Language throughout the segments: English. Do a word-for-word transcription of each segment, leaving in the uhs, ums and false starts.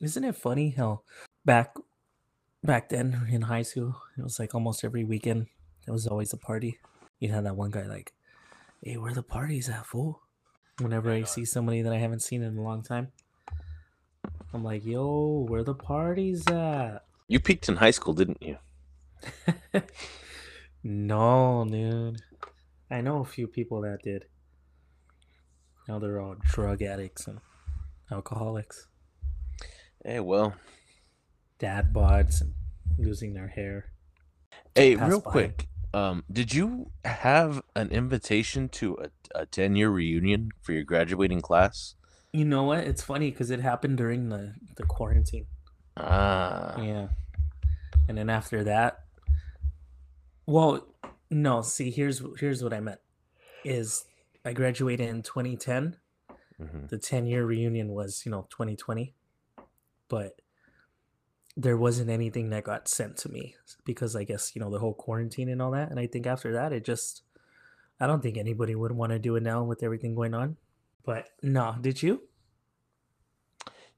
Isn't it funny how back back then in high school, it was like almost every weekend, there was always a party. You had that one guy like, hey, where the party's at, fool? Whenever I see somebody that I haven't seen in a long time, I'm like, yo, where the party's at? You peaked in high school, didn't you? No, dude. I know a few people that did. Now they're all drug addicts and alcoholics. Hey, well. Dad bods and losing their hair. Hey, real by. quick. Um, did you have an invitation to a ten-year reunion for your graduating class? You know what? It's funny because it happened during the, the quarantine. Ah. Yeah. And then after that, well, no, see, here's here's what I meant is I graduated in twenty ten. Mm-hmm. The ten-year reunion was, you know, twenty twenty. But there wasn't anything that got sent to me because I guess, you know, the whole quarantine and all that. And I think after that, it just, I don't think anybody would want to do it now with everything going on. But no, did you?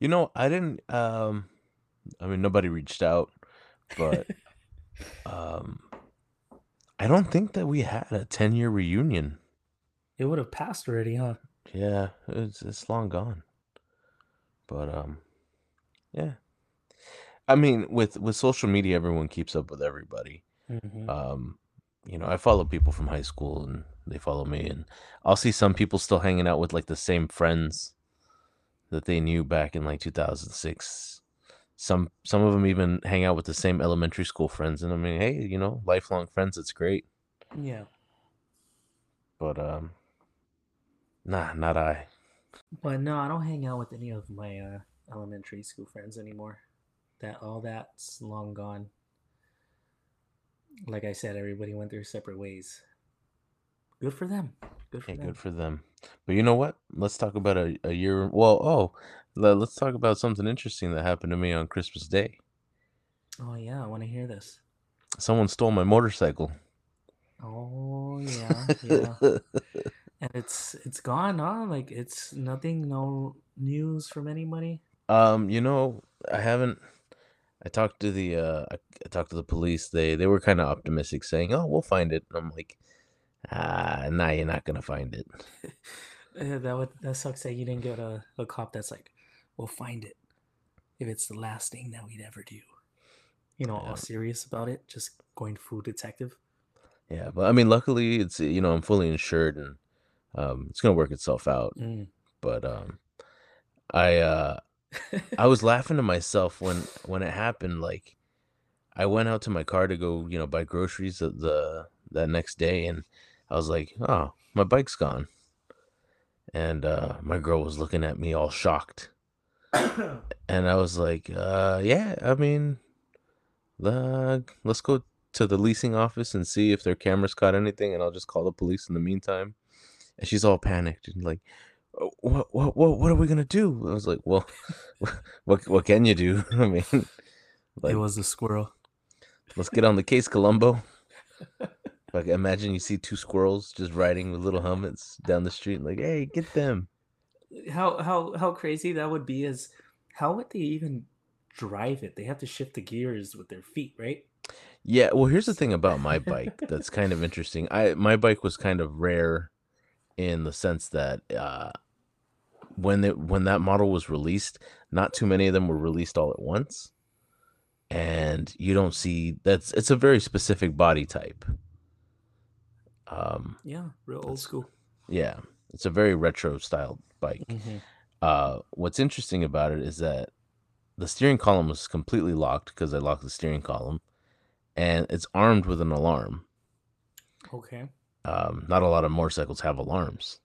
You know, I didn't, um, I mean, nobody reached out, but um, I don't think that we had a ten-year reunion. It would have passed already, huh? Yeah, it's, it's long gone. But um, yeah. I mean, with, with social media, everyone keeps up with everybody. Mm-hmm. Um, you know, I follow people from high school, and they follow me, and I'll see some people still hanging out with like the same friends that they knew back in like two thousand six. Some some of them even hang out with the same elementary school friends, and I mean, hey, you know, lifelong friends. It's great. Yeah. But um, nah, not I. But no, I don't hang out with any of my uh, elementary school friends anymore. That all that's long gone. Like I said, everybody went their separate ways. Good for them. Good for yeah, them. Good for them. But you know what? Let's talk about a, a year. Well, oh, let's talk about something interesting that happened to me on Christmas Day. Oh, yeah. I want to hear this. Someone stole my motorcycle. Oh, yeah. Yeah. And it's it's gone, huh? Like, it's nothing, no news from anybody? Um, you know, I haven't... I talked to the uh, I talked to the police. They they were kind of optimistic, saying, "Oh, we'll find it." And I'm like, "Ah, nah, you're not gonna find it." that would that sucks that you didn't get a, a cop that's like, "We'll find it if it's the last thing that we'd ever do." You know, yeah. All serious about it, just going full detective. Yeah, but I mean, luckily, it's you know I'm fully insured and um, it's gonna work itself out. Mm. But um, I. Uh, I was laughing to myself when, when it happened. Like, I went out to my car to go, you know, buy groceries the, the that next day, and I was like, "Oh, my bike's gone." And uh, my girl was looking at me all shocked, and I was like, uh, "Yeah, I mean, uh, let's go to the leasing office and see if their cameras caught anything, and I'll just call the police in the meantime." And she's all panicked and like, What what what what are we gonna do? I was like, well, what what can you do? I mean, like, it was a squirrel. Let's get on the case, Columbo. Like, imagine you see two squirrels just riding with little helmets down the street, like, hey, get them. How how how crazy that would be is, how would they even drive it? They have to shift the gears with their feet, right? Yeah. Well, here's the thing about my bike that's kind of interesting. I my bike was kind of rare. In the sense that uh, when it, when that model was released, not too many of them were released all at once, and you don't see that's it's a very specific body type. Um, yeah, real old school. Yeah, it's a very retro styled bike. Mm-hmm. Uh, what's interesting about it is that the steering column was completely locked because I locked the steering column, and it's armed with an alarm. Okay. Um, not a lot of motorcycles have alarms,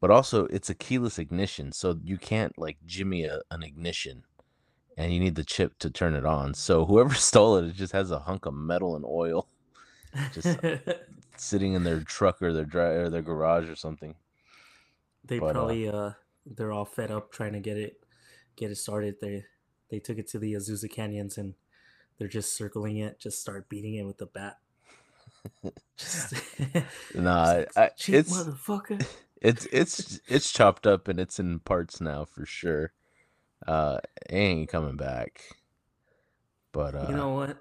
but also it's a keyless ignition. So you can't like jimmy a, an ignition, and you need the chip to turn it on. So whoever stole it, it just has a hunk of metal and oil just sitting in their truck or their dry, or their garage or something. They but, probably, uh, uh, they're all fed up trying to get it, get it started. They, they took it to the Azusa Canyons, and they're just circling it, just start beating it with the bat. Nah, I, I, it's motherfucker. It's it's it's chopped up and it's in parts now for sure. Uh, it ain't coming back. But uh, you know what?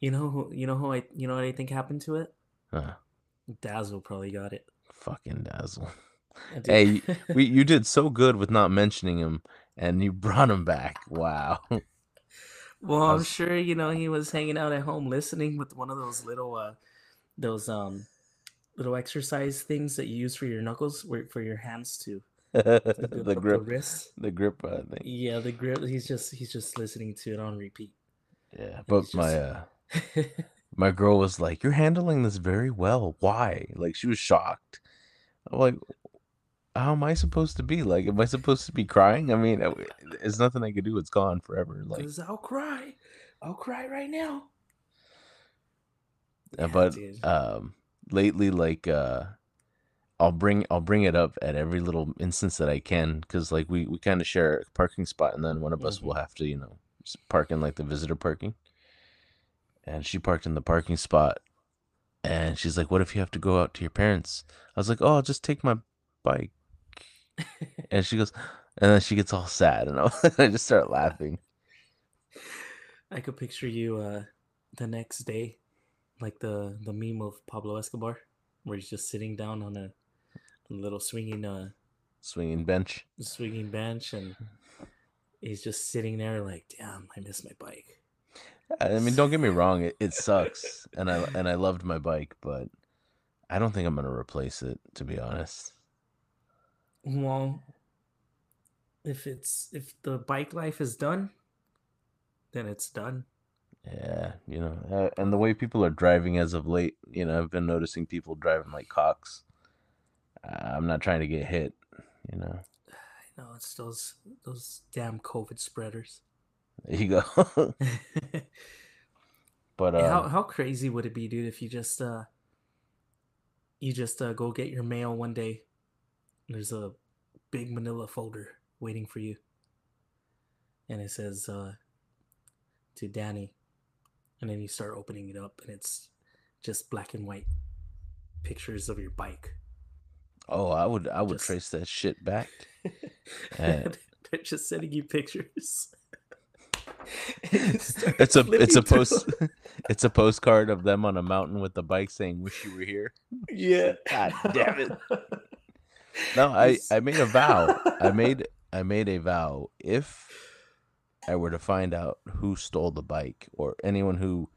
you know who? You know who? I you know what I think happened to it? Huh? Dazzle probably got it. Fucking Dazzle. Hey, we you did so good with not mentioning him, and you brought him back. Wow. Well, was... I'm sure you know he was hanging out at home listening with one of those little, uh, those um, little exercise things that you use for your knuckles, for your hands to. The, the grip, the, wrist. the grip, I think. Yeah, the grip. He's just he's just listening to it on repeat. Yeah, and but my just... uh, my girl was like, "You're handling this very well. Why?" Like she was shocked. I'm like, "How am I supposed to be? Like, am I supposed to be crying? I mean, it's nothing I could do. It's gone forever. Like, I'll cry, I'll cry right now." Yeah, but dude. um, lately, like uh. I'll bring I'll bring it up at every little instance that I can, because like we, we kind of share a parking spot, and then one of mm-hmm. us will have to you know park in like the visitor parking. And she parked in the parking spot, and she's like, "What if you have to go out to your parents?" I was like, "Oh, I'll just take my bike." And she goes, and then she gets all sad, and I just start laughing. I could picture you uh, the next day, like the the meme of Pablo Escobar, where he's just sitting down on a. A little swinging, uh, swinging bench, swinging bench, and he's just sitting there like, "Damn, I miss my bike." I mean, don't get me wrong, it, it sucks, and I and I loved my bike, but I don't think I'm gonna replace it, to be honest. Well, if it's if the bike life is done, then it's done. Yeah, you know, and the way people are driving as of late, you know, I've been noticing people driving like cocks. I'm not trying to get hit, you know. I know, it's those those damn COVID spreaders. There you go. But uh, how how crazy would it be, dude, if you just uh you just uh, go get your mail one day, and there's a big manila folder waiting for you, and it says uh, to Danny, and then you start opening it up, and it's just black and white pictures of your bike. Oh, I would I would just... trace that shit back. And... They're just sending you pictures. it's a it's a post them. It's a postcard of them on a mountain with the bike saying, "Wish you were here." Yeah. God damn it. No, I, I made a vow. I made I made a vow. If I were to find out who stole the bike, or anyone who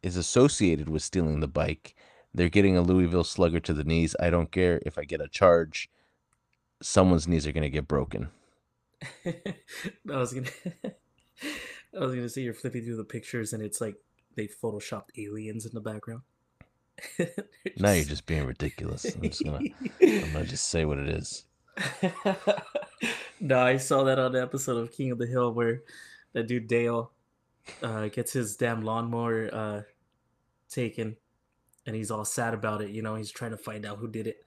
is associated with stealing the bike, they're getting a Louisville Slugger to the knees. I don't care if I get a charge. Someone's knees are going to get broken. I was going I was gonna say, you're flipping through the pictures, and it's like they photoshopped aliens in the background. Just... Now you're just being ridiculous. I'm just gonna, I'm gonna just say what it is. No, I saw that on the episode of King of the Hill where that dude Dale uh, gets his damn lawnmower uh, taken. And he's all sad about it, you know. He's trying to find out who did it,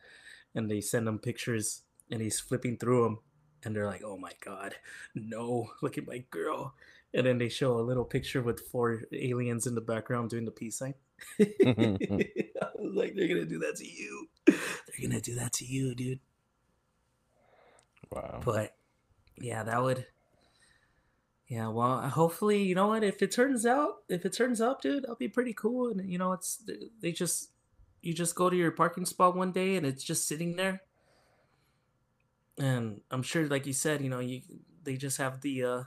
and they send him pictures, and he's flipping through them, and they're like, "Oh my god, no! Look at my girl!" And then they show a little picture with four aliens in the background doing the peace sign. I was like, "They're gonna do that to you! They're gonna do that to you, dude!" Wow. But yeah, that would. Yeah, well, hopefully, you know what? If it turns out, if it turns up, dude, I'll be pretty cool. And you know, it's they just you just go to your parking spot one day, and it's just sitting there. And I'm sure, like you said, you know, you they just have the uh,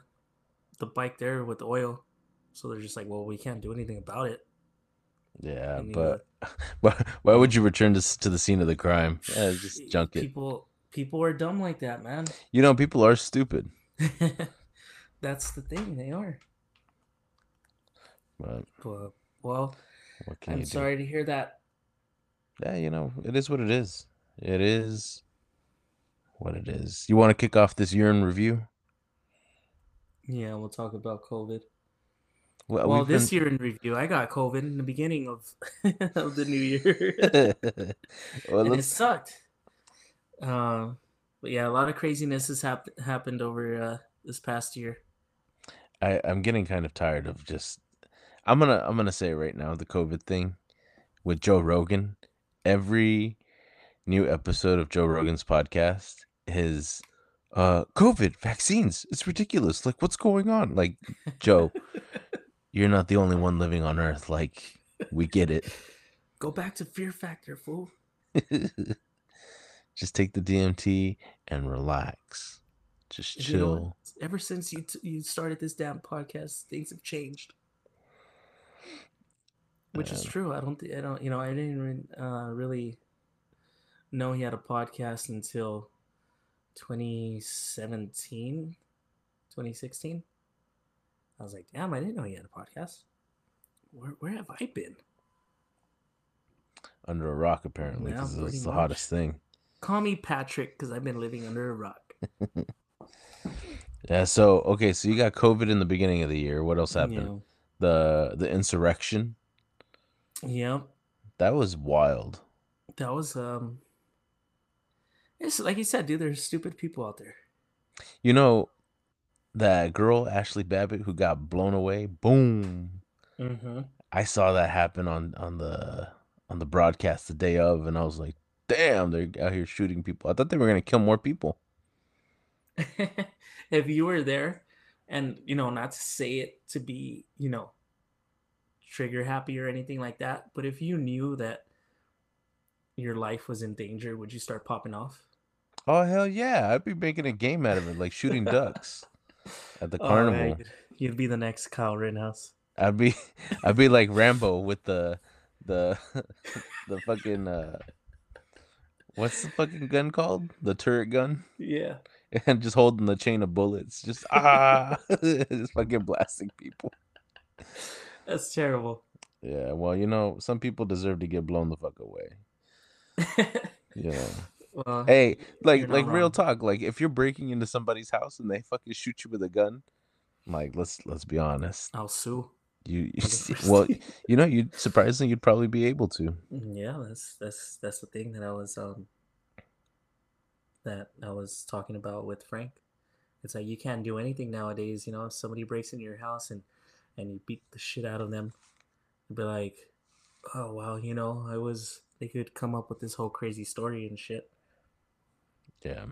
the bike there with oil, so they're just like, well, we can't do anything about it. Yeah, and, but why why would you return to to the scene of the crime? Yeah, just junk it. People people are dumb like that, man. You know, people are stupid. That's the thing, they are. But, well, well what can I'm you do? Sorry to hear that. Yeah, you know, it is what it is. It is what it is. You want to kick off this year in review? Yeah, we'll talk about COVID. Well, well this been... year in review, I got COVID in the beginning of, of the new year. Well, and it sucked. Uh, but yeah, a lot of craziness has hap- happened over uh, this past year. I, I'm getting kind of tired of just I'm gonna I'm gonna say right now, the COVID thing with Joe Rogan. Every new episode of Joe Rogan's podcast, his uh, COVID vaccines. It's ridiculous. Like, what's going on? Like, Joe, you're not the only one living on Earth. Like, we get it. Go back to Fear Factor, fool. Just take the D M T and relax. Just chill. You know, ever since you t- you started this damn podcast, things have changed. Which is true. I don't. Th- I don't. You know, I didn't uh, really know he had a podcast until twenty seventeen, twenty sixteen. I was like, damn, I didn't know he had a podcast. Where where have I been? Under a rock, apparently, because yeah, it's the much. hottest thing. Call me Patrick, because I've been living under a rock. Yeah. So okay. So you got COVID in the beginning of the year. What else happened? You know, the the insurrection. Yeah, that was wild. That was um. It's like you said, dude. There's stupid people out there. You know, that girl Ashley Babbitt who got blown away. Boom. Mm-hmm. I saw that happen on on the on the broadcast the day of, and I was like, "Damn, they're out here shooting people." I thought they were gonna kill more people. If you were there, and you know, not to say it to be, you know, trigger happy or anything like that, but if you knew that your life was in danger, would you start popping off? Oh hell yeah, I'd be making a game out of it, like shooting ducks at the oh, carnival. Man. You'd be the next Kyle Rittenhouse. I'd be, I'd be like Rambo with the, the, the fucking uh, what's the fucking gun called? The turret gun. Yeah. And just holding the chain of bullets, just ah, just fucking blasting people. That's terrible. Yeah, well, you know, some people deserve to get blown the fuck away. You know. Well, hey, like like wrong. Real talk, like if you're breaking into somebody's house and they fucking shoot you with a gun, like let's let's be honest. I'll sue. You, you well, you know, you'd surprisingly you'd probably be able to. Yeah, that's that's that's the thing that I was um that I was talking about with Frank. It's like you can't do anything nowadays, you know, if somebody breaks into your house and and you beat the shit out of them, you'd be like, oh, well, you know, I was, they could come up with this whole crazy story and shit. Yeah.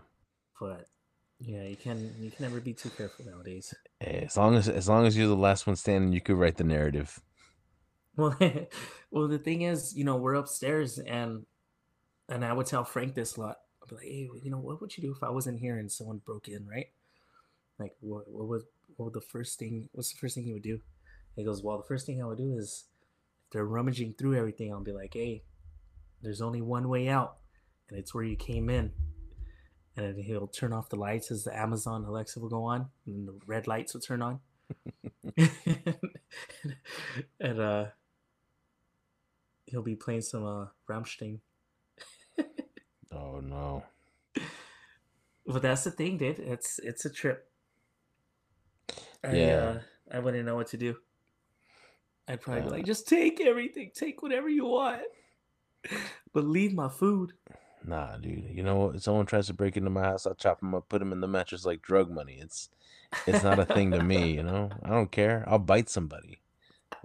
But, yeah, you can you can never be too careful nowadays. Hey, as long as as long as you're the last one standing, you could write the narrative. Well, well, the thing is, you know, we're upstairs, and and I would tell Frank this a lot. I'd be like, hey, you know, what would you do if I wasn't here and someone broke in, right? Like, what, what would, what would the first thing, what's the first thing you would do? He goes, well, the first thing I would do is if they're rummaging through everything, I'll be like, hey, there's only one way out, and it's where you came in. And then he'll turn off the lights as the Amazon Alexa will go on, and the red lights will turn on. And uh, he'll be playing some uh, Rammstein. Oh, no. But that's the thing, dude. It's, it's a trip. I, yeah. Uh, I wouldn't know what to do. I'd probably be like, just take everything. Take whatever you want. But leave my food. Nah, dude. You know, if someone tries to break into my house, I'll chop them up, put them in the mattress like drug money. It's it's not a thing to me, you know? I don't care. I'll bite somebody.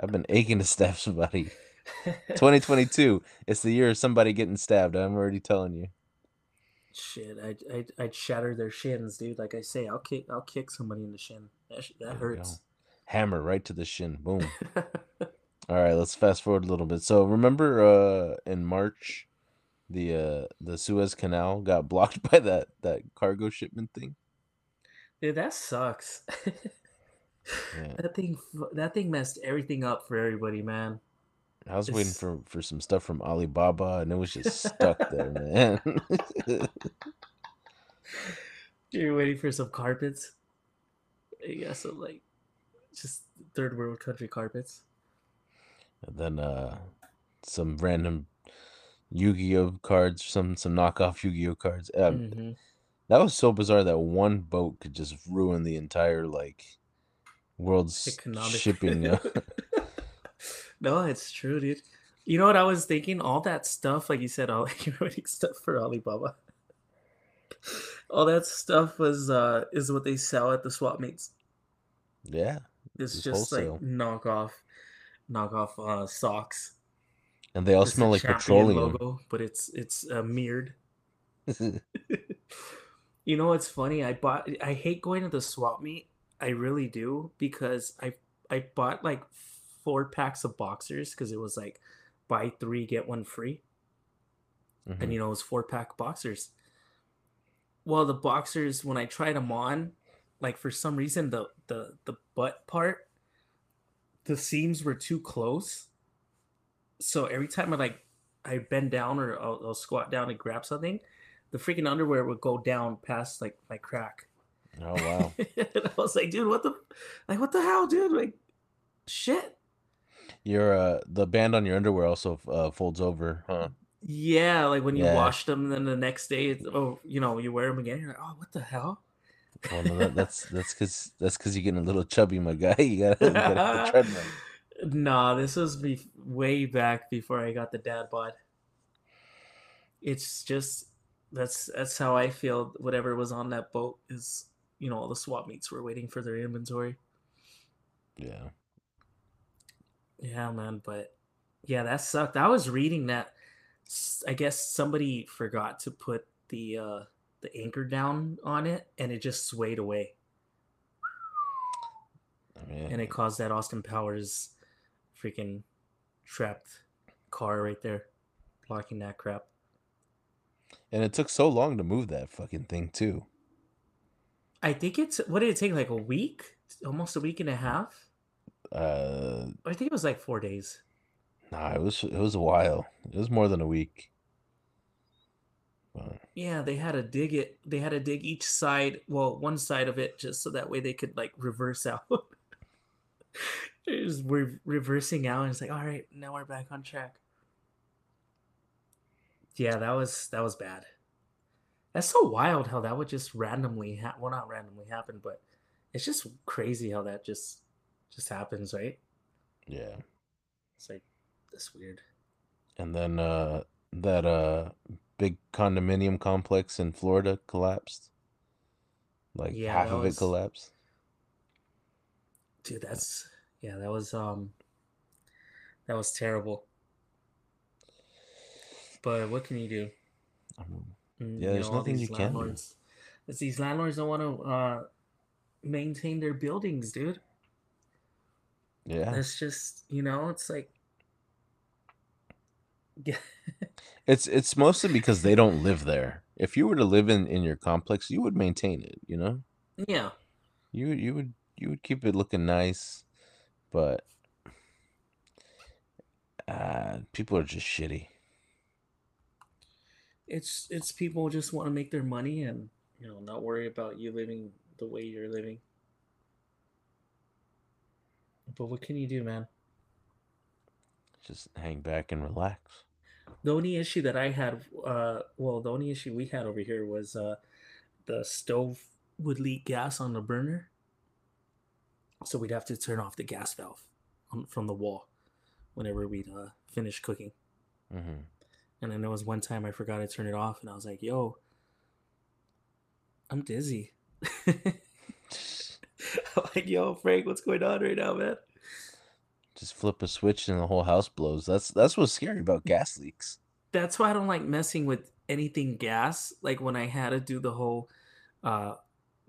I've been aching to stab somebody. twenty twenty-two. It's the year of somebody getting stabbed. I'm already telling you. Shit, I'd, I'd, I'd shatter their shins, dude. Like I say, I'll kick I'll kick somebody in the shin. That, sh- that hurts. Hammer right to the shin. Boom. All right, let's fast forward a little bit. So remember uh, in March, the uh, the Suez Canal got blocked by that, that cargo shipment thing? Dude, that sucks. Yeah. That thing that thing messed everything up for everybody, man. I was it's... waiting for, for some stuff from Alibaba, and it was just stuck there, man. You're waiting for some carpets? Yeah, some, like, just third world country carpets. And then uh, some random Yu-Gi-Oh cards, some some knockoff Yu-Gi-Oh cards. Um, mm-hmm. That was so bizarre that one boat could just ruin the entire like world's economic shipping. Uh... No, it's true, dude. You know what I was thinking? All that stuff, like you said, all economic stuff for Alibaba. All that stuff was uh, is what they sell at the swap meets. Yeah, it's, it's just wholesale. Like knockoff. Knock off uh, socks, and they all it's smell like petroleum. Logo, but it's it's uh, mirrored. You You know what's funny? I bought. I hate going to the swap meet. I really do, because I I bought like four packs of boxers because it was like buy three get one free, mm-hmm. and you know it was four pack boxers. Well, the boxers, when I tried them on, like for some reason the the the butt part, the seams were too close. So every time I like I bend down or I'll, I'll squat down and grab something, the freaking underwear would go down past like my crack. Oh wow! And I was like, dude, what the, like, what the hell, dude? Like, shit. Your uh, the band on your underwear also uh, folds over, huh? Yeah, like when you yeah. wash them, then the next day, it's, oh, you know, you wear them again. You're like, oh, what the hell? Well, no, that, that's that's because that's because you're getting a little chubby, my guy. You gotta, you gotta hit the treadmill. Nah, this was be- way back before I got the dad bod. It's just. That's that's how I feel. Whatever was on that boat is, you know, all the swap meets were waiting for their inventory. Yeah. Yeah, man. But yeah, that sucked. I was reading that. I guess somebody forgot to put the uh, the anchor down on it, and it just swayed away. I mean, and it caused that Austin Powers freaking trapped car right there, blocking that crap. And it took so long to move that fucking thing too. I think it's, what did it take? Like a week? Almost a week and a half? Uh, I think it was like four days. Nah, it was, it was a while. It was more than a week. But... yeah, they had to dig it. They had to dig each side, well, one side of it, just so that way they could like reverse out. It was, we're reversing out, and it's like, all right, now we're back on track. Yeah, that was that was bad. That's so wild how that would just randomly ha- well, not randomly happen, but it's just crazy how that just just happens, right? Yeah, it's like that's weird. And then uh, that uh, big condominium complex in Florida collapsed. Like yeah, half of was... it collapsed. Dude, that's yeah, that was um, that was terrible. But what can you do? Yeah, there's you know, nothing you can do. It's these landlords don't want to uh, maintain their buildings, dude. Yeah. It's just, you know, it's like... yeah. It's it's mostly because they don't live there. If you were to live in, in your complex, you would maintain it, you know? Yeah. You you would you would keep it looking nice, but uh, people are just shitty. It's it's people just want to make their money and, you know, not worry about you living the way you're living. But what can you do, man? Just hang back and relax. The only issue that I had, uh, well, the only issue we had over here was uh, the stove would leak gas on the burner. So we'd have to turn off the gas valve on, from the wall whenever we'd uh, finish cooking. Mm-hmm. And then there was one time I forgot to turn it off, and I was like, yo, I'm dizzy. I'm like, yo, Frank, what's going on right now, man? Just flip a switch and the whole house blows. That's that's what's scary about gas leaks. That's why I don't like messing with anything gas. Like when I had to do the whole uh,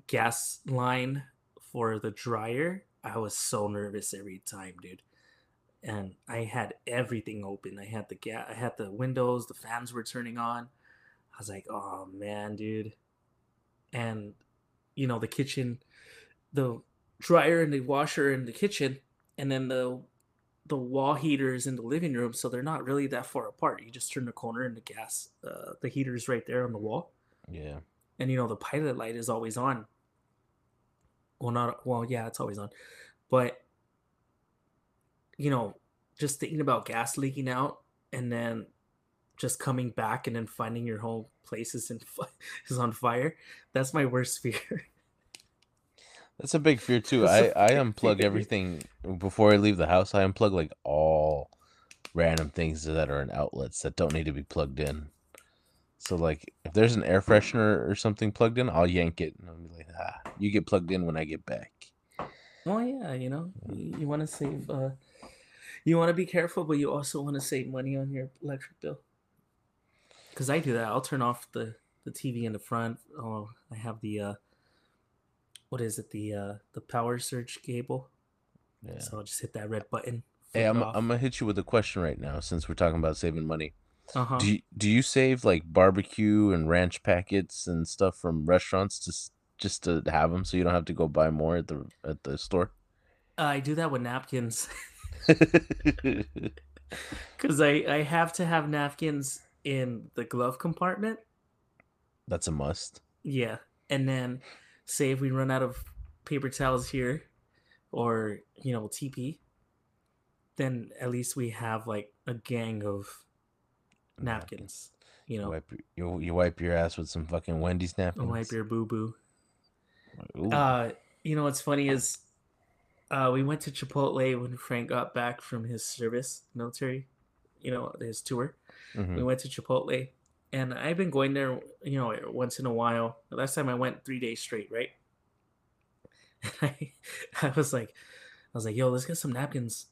gas line for the dryer, I was so nervous every time, dude. And I had everything open. I had the ga- I had the windows. The fans were turning on. I was like, "Oh man, dude!" And you know, the kitchen, the dryer and the washer in the kitchen, and then the the wall heaters in the living room. So they're not really that far apart. You just turn the corner, and the gas, uh, the heater's right there on the wall. Yeah. And you know, the pilot light is always on. Well, not well. Yeah, it's always on, but. You know, just thinking about gas leaking out and then just coming back and then finding your whole place is, in fi- is on fire. That's my worst fear. That's a big fear, too. I, I unplug everything before I leave the house. I unplug like all random things that are in outlets that don't need to be plugged in. So, like, if there's an air freshener or something plugged in, I'll yank it. And I'll be like, ah, you get plugged in when I get back. Oh, yeah. You know, you, you want to save. Uh... You want to be careful, but you also want to save money on your electric bill. Because I do that. I'll turn off the the T V in the front. Oh, I have the uh, what is it? The uh, the power surge cable. Yeah. So I'll just hit that red button. Hey, I'm off. I'm gonna hit you with a question right now since we're talking about saving money. Uh-huh. Do you, do you save like barbecue and ranch packets and stuff from restaurants just just to have them so you don't have to go buy more at the at the store? Uh, I do that with napkins. Because I, I have to have napkins in the glove compartment. That's a must. Yeah. And then say if we run out of paper towels here or, you know, T P, then at least we have like a gang of napkins, you know. You wipe, your, you, you wipe your ass with some fucking Wendy's napkins. Wipe your boo-boo. Uh, you know what's funny is Uh, we went to Chipotle when Frank got back from his service, military, you know, his tour. Mm-hmm. We went to Chipotle, and I've been going there, you know, once in a while. The last time I went three days straight, right? And I, I was like, I was like, yo, let's get some napkins.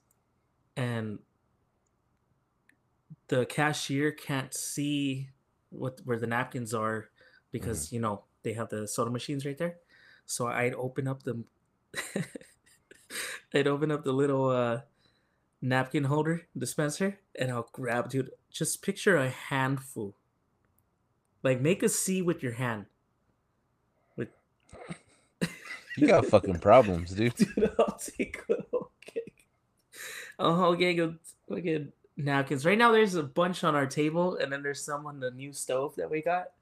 And the cashier can't see what where the napkins are because, mm-hmm. you know, they have the soda machines right there. So I'd open up the... I'd open up the little uh, napkin holder dispenser, and I'll grab, dude, just picture a handful. Like, make a C with your hand. With... You got fucking problems, dude. Dude, I'll take a whole gang. A whole gang of fucking napkins. Right now, there's a bunch on our table, and then there's some on the new stove that we got.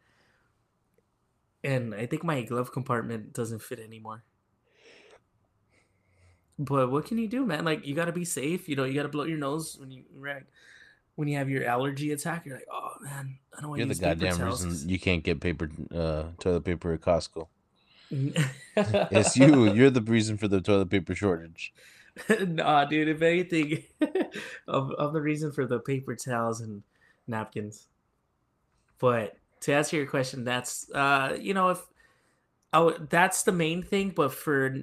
And I think my glove compartment doesn't fit anymore. But what can you do, man? Like, you got to be safe. You know, you got to blow your nose when you when you have your allergy attack. You're like, oh, man, I don't want to use paper towels. You're the goddamn reason you can't get paper, uh, toilet paper at Costco. It's you. You're the reason for the toilet paper shortage. Nah, dude, if anything, I'm, I'm the reason for the paper towels and napkins. But to answer your question, that's, uh, you know, if I w- that's the main thing. But for...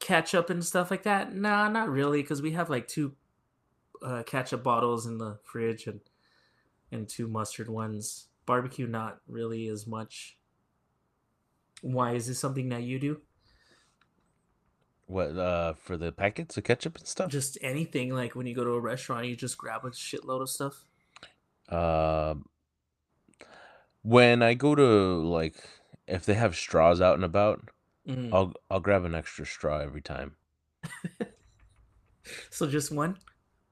ketchup and stuff like that, nah, not really, because we have like two uh ketchup bottles in the fridge and and two mustard ones. Barbecue, not really as much. Why is this something that you do? What uh for the packets of ketchup and stuff? Just anything, like when you go to a restaurant, you just grab a shitload of stuff. Uh, when I go to, like, if they have straws out and about, Mm. I'll I'll grab an extra straw every time. So just one?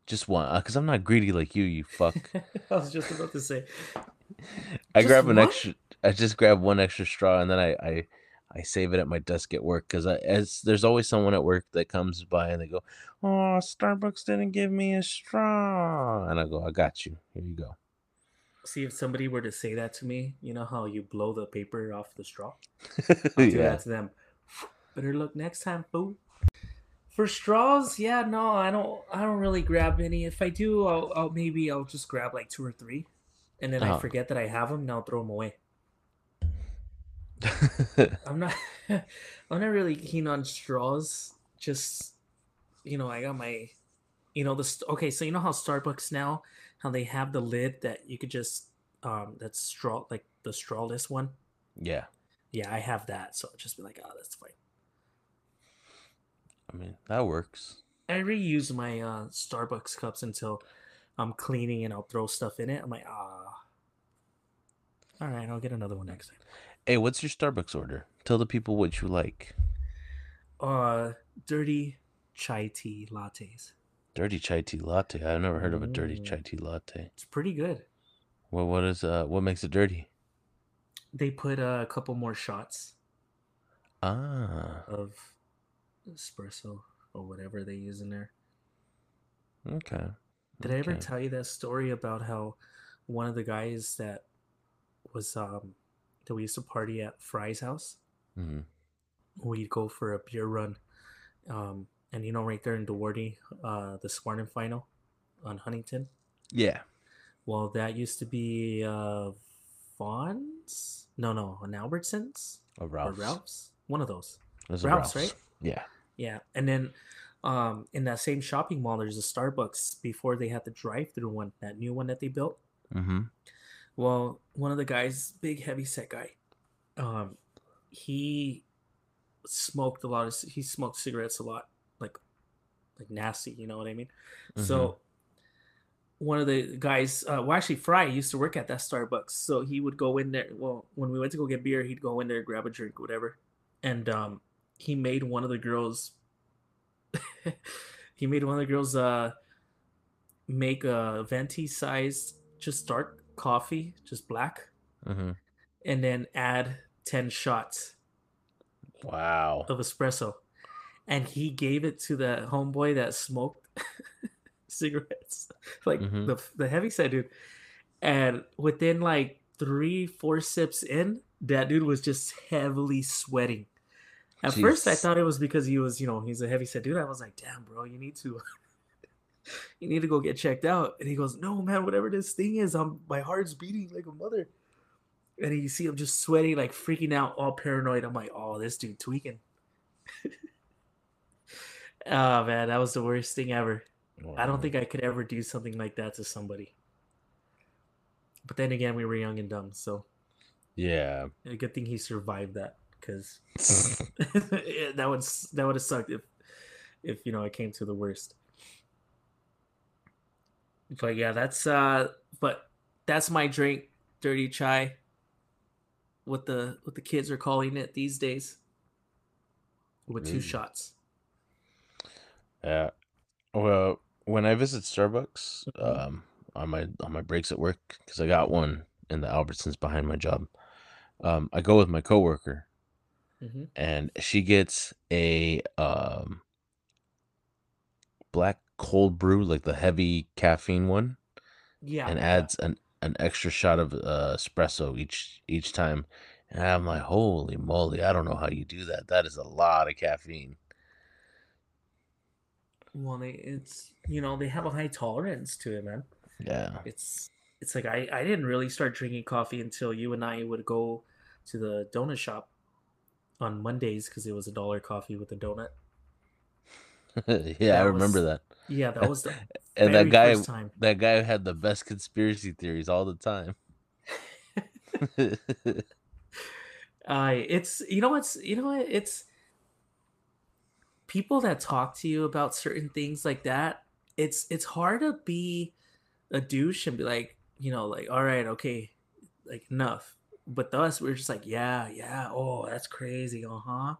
Just one, because I'm not greedy like you, you fuck. I was just about to say. I just grab an one? extra. I just grab one extra straw, and then I I, I save it at my desk at work, because I as there's always someone at work that comes by and they go, "Oh, Starbucks didn't give me a straw," and I go, "I got you. Here you go." See, if somebody were to say that to me, you know how you blow the paper off the straw? I'll do yeah. that to them. Better look next time, fool. For straws, yeah, no, I don't I don't really grab any. If I do, I'll, I'll maybe I'll just grab like two or three, and then oh. I forget that I have them, and I'll throw them away. I'm not I'm not really keen on straws. Just, you know, I got my, you know, the okay, so you know how Starbucks now, how they have the lid that you could just, um, that's straw, like the strawless one. Yeah. Yeah, I have that. So I'll just be like, oh, that's fine. I mean, that works. I reuse my uh, Starbucks cups until I'm cleaning and I'll throw stuff in it. I'm like, ah. All right, I'll get another one next time. Hey, what's your Starbucks order? Tell the people what you like. Uh, dirty chai tea lattes. Dirty chai tea latte. I've never heard of a dirty chai tea latte. It's pretty good. Well, what is uh what makes it dirty? They put uh, a couple more shots ah. of espresso or whatever they use in there. Okay. Did okay. I ever tell you that story about how one of the guys that was um that we used to party at Fry's house? Mm-hmm. We'd go for a beer run. Um And, you know, right there in Duarte, uh, the Spartan Final on Huntington. Yeah. Well, that used to be uh, Vaughn's? No, no, an Albertsons? Or Ralph's. Or Ralph's? One of those. Ralph's, Ralph's, right? Yeah. Yeah. And then um, in that same shopping mall, there's a Starbucks before they had the drive-thru one, that new one that they built. Mm-hmm. Well, one of the guys, big heavy set guy, um, he smoked a lot of he smoked cigarettes a lot, like like nasty. You know what I mean? Mm-hmm. So one of the guys, uh, well, actually Fry used to work at that Starbucks, so he would go in there. Well, when we went to go get beer, he'd go in there, grab a drink, whatever, and um, he made one of the girls. He made one of the girls uh make a venti sized, just dark coffee, just black, mm-hmm. and then add ten shots. Wow. Of espresso, and he gave it to the homeboy that smoked cigarettes, like mm-hmm. the the heavy side dude. And within like three, four sips in, that dude was just heavily sweating. At Jeez. First, I thought it was because he was, you know, he's a heavyset dude. I was like, damn, bro, you need to, you need to go get checked out. And he goes, no, man, whatever this thing is, I'm, my heart's beating like a mother. And you see him just sweating, like freaking out, all paranoid. I'm like, oh, this dude tweaking. Oh, man, that was the worst thing ever. Wow. I don't think I could ever do something like that to somebody. But then again, we were young and dumb, so. Yeah. A good thing he survived that. Because that would that would have sucked if if you know it came to the worst. But yeah, that's uh but that's my drink, dirty chai, what the what the kids are calling it these days, with two mm. shots. Yeah, uh, well, when I visit Starbucks mm-hmm. um on my on my breaks at work, because I got one in the Albertsons behind my job, um I go with my coworker. Mm-hmm. And she gets a um, black cold brew, like the heavy caffeine one. Yeah. And adds an, an extra shot of uh, espresso each each time. And I'm like, holy moly, I don't know how you do that. That is a lot of caffeine. Well, they, it's, you know, they have a high tolerance to it, man. Yeah. It's it's like I, I didn't really start drinking coffee until you and I would go to the donut shop on Mondays, because it was a dollar coffee with a donut. Yeah, that I remember was, that. Yeah, that was the and very that guy, first time. That guy had the best conspiracy theories all the time. uh, it's you know what's you know what it's people that talk to you about certain things like that. It's it's hard to be a douche and be like, you know, like, all right, okay, like, enough. But to us, we we're just like, yeah, yeah. Oh, that's crazy. Uh huh.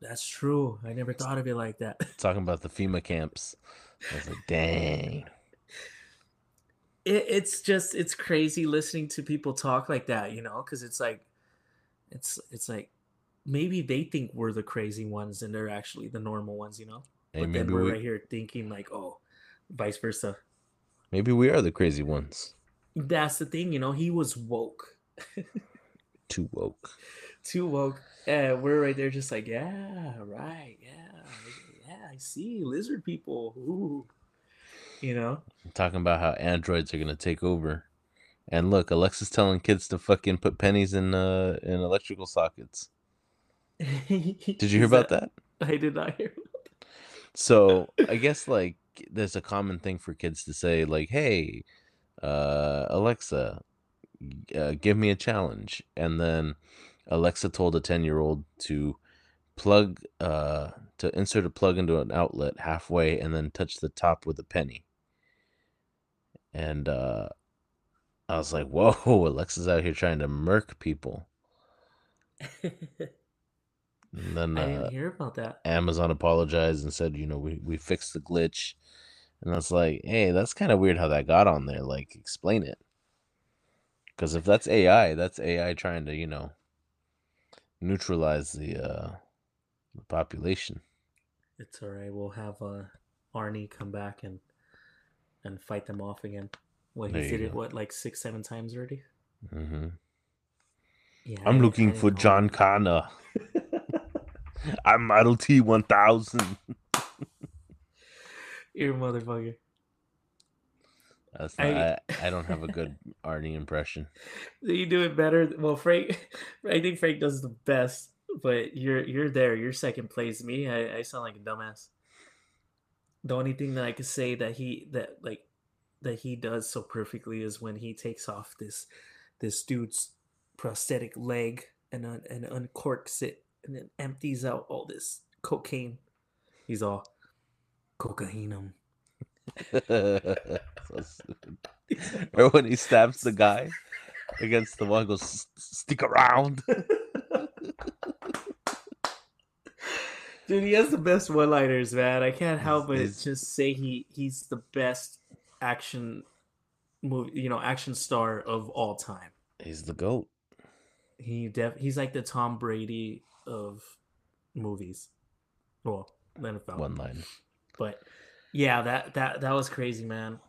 That's true. I never thought of it like that. Talking about the FEMA camps. I was like, dang. It, it's just, it's crazy listening to people talk like that, you know, because it's like, it's, it's like, maybe they think we're the crazy ones and they're actually the normal ones, you know. And but then we're we... right here thinking like, oh, vice versa. Maybe we are the crazy ones. That's the thing, you know. He was woke. Too woke. Too woke. And we're right there just like, yeah, right, yeah, yeah, I see. Lizard people. Ooh. You know? I'm talking about how androids are gonna take over. And look, Alexa's telling kids to fucking put pennies in uh in electrical sockets. Did you hear about that, that? I did not hear about that. So I guess like there's a common thing for kids to say, like, hey, uh Alexa, Uh, give me a challenge. And then Alexa told a ten year old to plug uh to insert a plug into an outlet halfway and then touch the top with a penny. And uh I was like, whoa, Alexa's out here trying to murk people. And then uh, I didn't hear about that. Amazon apologized and said, you know, we, we fixed the glitch. And I was like, hey, that's kind of weird how that got on there. Like, explain it. Because if that's A I, that's A I trying to, you know, neutralize the uh, the population. It's all right. We'll have uh, Arnie come back and and fight them off again. Well, he did it, what, like six, seven times already? Mm-hmm. Yeah, I'm looking for John Connor. I'm Model T one thousand. You're a motherfucker. That's not, I, I, I don't have a good Arnie impression. You do it better. Well, Frank, I think Frank does the best, but you're you're there. You're second place. Me, I, I sound like a dumbass. The only thing that I could say that he that like that he does so perfectly is when he takes off this this dude's prosthetic leg and un- and uncorks it and then empties out all this cocaine. He's all cocainum. So stupid. Or when he stabs the guy against the wall and goes, stick around. Dude, he has the best one-liners, man. I can't help but it's... just say he, he's the best action movie, you know, action star of all time. He's the GOAT. He def- he's like the Tom Brady of movies. Well, N F L. One line. But yeah, that, that, that was crazy, man.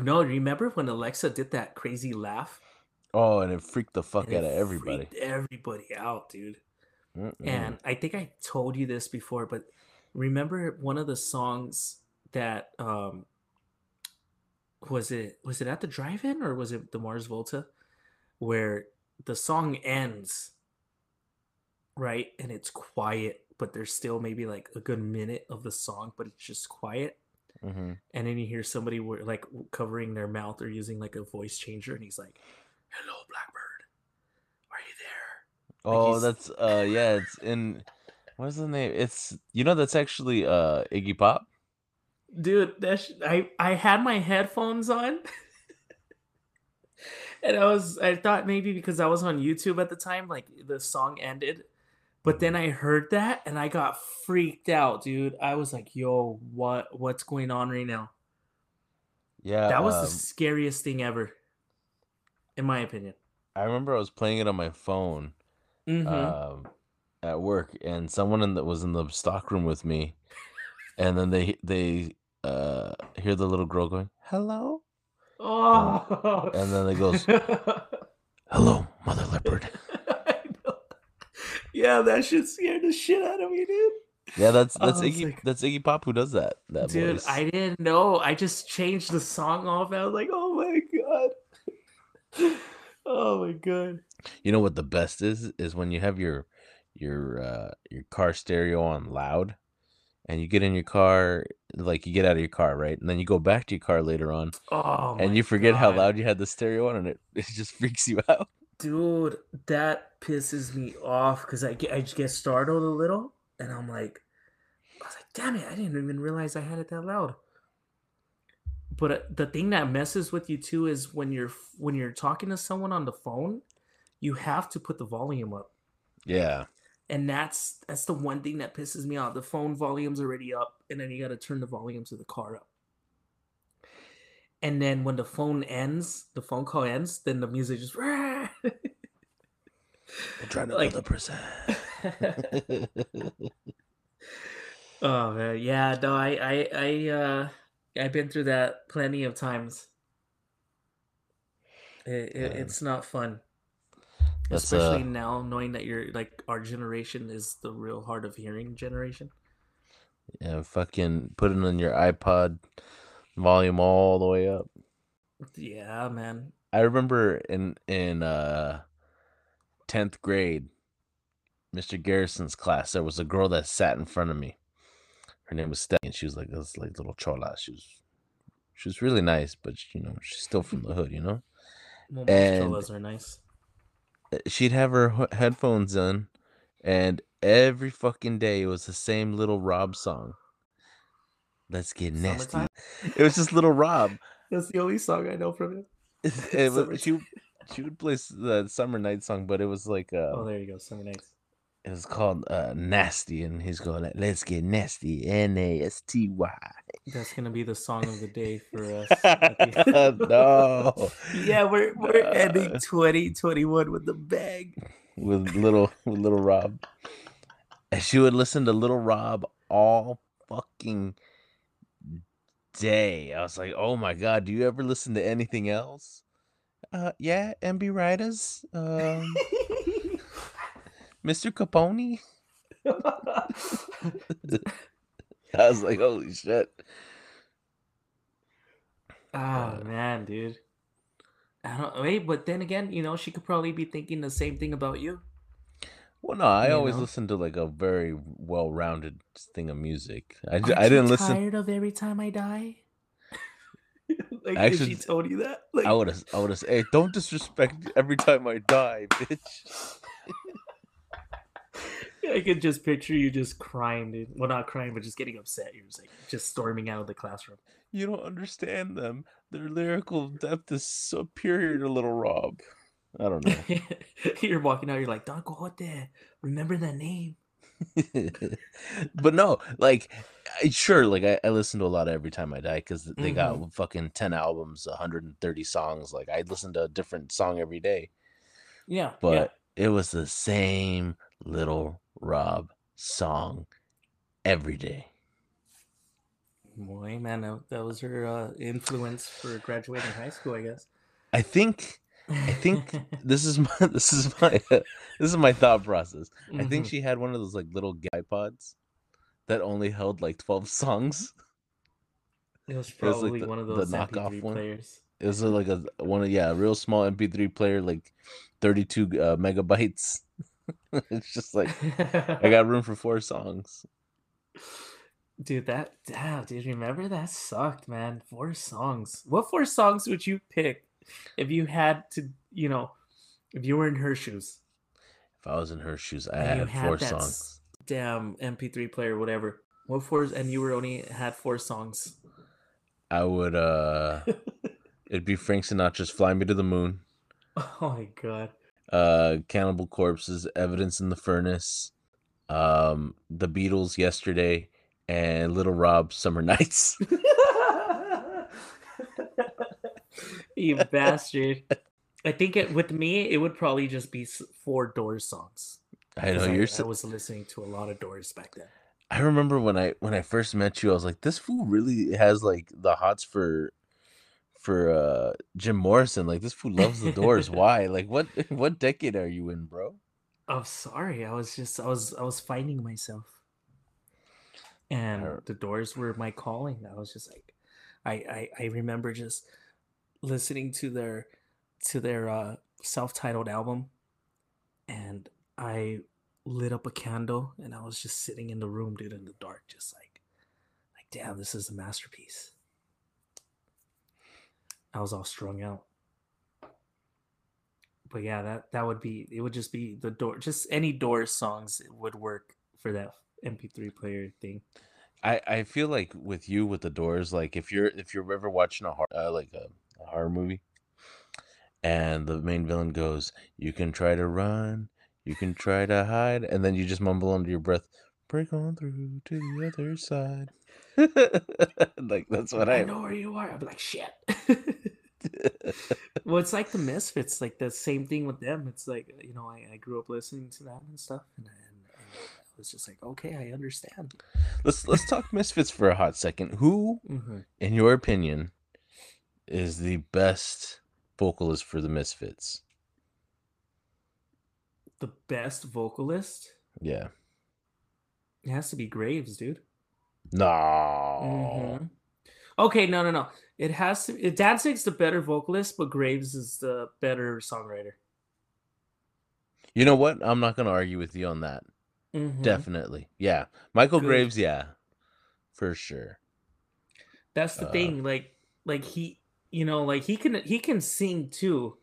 No, remember when Alexa did that crazy laugh? Oh, and it freaked the fuck and out of everybody. Freaked everybody out, dude. Mm-mm. And I think I told you this before, but remember one of the songs that um, was it was it at the drive-in or was it the Mars Volta, where the song ends, right? And it's quiet, but there's still maybe like a good minute of the song, but it's just quiet. Mm-hmm. And then you hear somebody like covering their mouth or using like a voice changer, and he's like, "Hello, Blackbird, are you there?" Like, oh, that's uh, yeah, it's in what's the name? It's you know that's actually uh Iggy Pop. Dude, that's I I had my headphones on, and I was I thought maybe because I was on YouTube at the time, like the song ended. But then I heard that and I got freaked out, dude. I was like, yo, what what's going on right now? Yeah. That was um, the scariest thing ever, in my opinion. I remember I was playing it on my phone mm-hmm. um, at work, and someone in the, was in the stock room with me. And then they they uh, hear the little girl going, hello? Oh. And, and then it goes, hello, Mother Leopard. Yeah, that shit scared the shit out of me, dude. Yeah, that's that's Iggy like, that's Iggy Pop who does that. That dude, voice. I didn't know. I just changed the song off. And I was like, oh my god, oh my god. You know what the best is is when you have your your uh, your car stereo on loud, and you get in your car, like you get out of your car, right, and then you go back to your car later on, oh, and you forget god. how loud you had the stereo on, and it, it just freaks you out. Dude, that pisses me off because I get, I just get startled a little, and I'm like, I was like, damn it, I didn't even realize I had it that loud. But the thing that messes with you too is when you're when you're talking to someone on the phone, you have to put the volume up. Yeah. And that's that's the one thing that pisses me off. The phone volume's already up, and then you got to turn the volume to the car up. And then when the phone ends, the phone call ends, then the music just. We're trying to like, build a percent. Oh man, yeah, no, I, I, I, uh, I've been through that plenty of times. It, it, it's not fun, that's, especially uh... now knowing that you're like our generation is the real hard of hearing generation. Yeah, fucking put it on your iPod. Volume all the way up. Yeah, man. I remember in in uh tenth grade, Mister Garrison's class, there was a girl that sat in front of me. Her name was Stephanie, and she was like this like little chola. She was she was really nice, but you know, she's still from the hood, you know? Well, and cholas are nice. She'd have her headphones on, and every fucking day it was the same Lil Rob song. Let's get nasty. Summertime? It was just Lil Rob. That's the only song I know from him. It was, she she would play the Summer Night song, but it was like uh, oh, there you go, Summer Nights. It was called uh, Nasty, and he's going like, "Let's get nasty." N A S T Y. That's gonna be the song of the day for us. No. Yeah, we're we're uh, ending twenty twenty-one with the bag. With little with Lil Rob, and she would listen to Lil Rob all fucking day. I was like, oh my god, do you ever listen to anything else? Uh yeah, M B Riders, um Mister Capone. I was like, holy shit. Oh uh, man, dude. I don't wait, but then again, you know, she could probably be thinking the same thing about you. Well, no, I you always know? listen to like a very well-rounded thing of music. I, I didn't listen. Tired of Every Time I Die. Like, I if should, she told you that, like... I would have, I would have said, "Hey, don't disrespect Every Time I Die, bitch." I could just picture you just crying, dude. Well, not crying, but just getting upset. You're just like just storming out of the classroom. You don't understand them. Their lyrical depth is superior to Lil Rob. I don't know. You're walking out. You're like, "Don't go out there. Remember that name." But no, like, sure, like I, I listen to a lot of Every Time I Die because they mm-hmm. got fucking ten albums, one hundred thirty songs. Like I listen to a different song every day. Yeah, but yeah. It was the same Lil Rob song every day. Boy, man, that was her uh, influence for graduating high school, I guess. I think. I think this is my this is my uh, this is my thought process. Mm-hmm. I think she had one of those like little iPods that only held like twelve songs. It was probably it was, like, the, one of those the knockoff M P three one. Players. It was like a one of yeah, a real small M P three player, like thirty-two uh, megabytes. It's just like I got room for four songs. Dude, that damn dude, remember that sucked, man. Four songs. What four songs would you pick? If you had to, you know, if you were in her shoes. If I was in her shoes, I had, had four songs. Damn M P three player, whatever. What fours? And you were only had four songs. I would, uh, it'd be Frank Sinatra's "Fly Me to the Moon." Oh my god. Uh, Cannibal Corpse's "Evidence in the Furnace," um, the Beatles' "Yesterday," and Lil Rob's "Summer Nights." You bastard. I think it, with me, it would probably just be four Doors songs. I know you're. I, so... I was listening to a lot of Doors back then. I remember when I when I first met you, I was like, "This fool really has like the hots for for uh, Jim Morrison. Like this fool loves the Doors. Why? Like what what decade are you in, bro?" I'm sorry. I was just I was I was finding myself, and the Doors were my calling. I was just like, I I, I remember just. listening to their to their uh, self-titled album, and I lit up a candle and I was just sitting in the room, dude, in the dark, just like like damn, this is a masterpiece. I was all strung out. But yeah, that that would be it would just be the door just any Doors songs would work for that M P three player thing. I, I feel like with you with the Doors, like if you're if you're ever watching a hard, uh, like a A horror movie, and the main villain goes, "You can try to run, you can try to hide," and then you just mumble under your breath, "Break on through to the other side." Like that's what I, I know where you are. I'm like, shit. Well, it's like the Misfits, like the same thing with them. It's like, you know, I, I grew up listening to that and stuff, and, and, and I was just like, okay, I understand. Let's let's talk Misfits for a hot second. Who, mm-hmm. in your opinion, is the best vocalist for the Misfits? The best vocalist? Yeah. It has to be Graves, dude. No. Mm-hmm. Okay, no, no, no. It has to. Danzig's the better vocalist, but Graves is the better songwriter. You know what? I'm not going to argue with you on that. Mm-hmm. Definitely. Yeah. Michael Good. Graves, yeah. For sure. That's the uh, thing. Like, like he... You know, like he can he can sing too.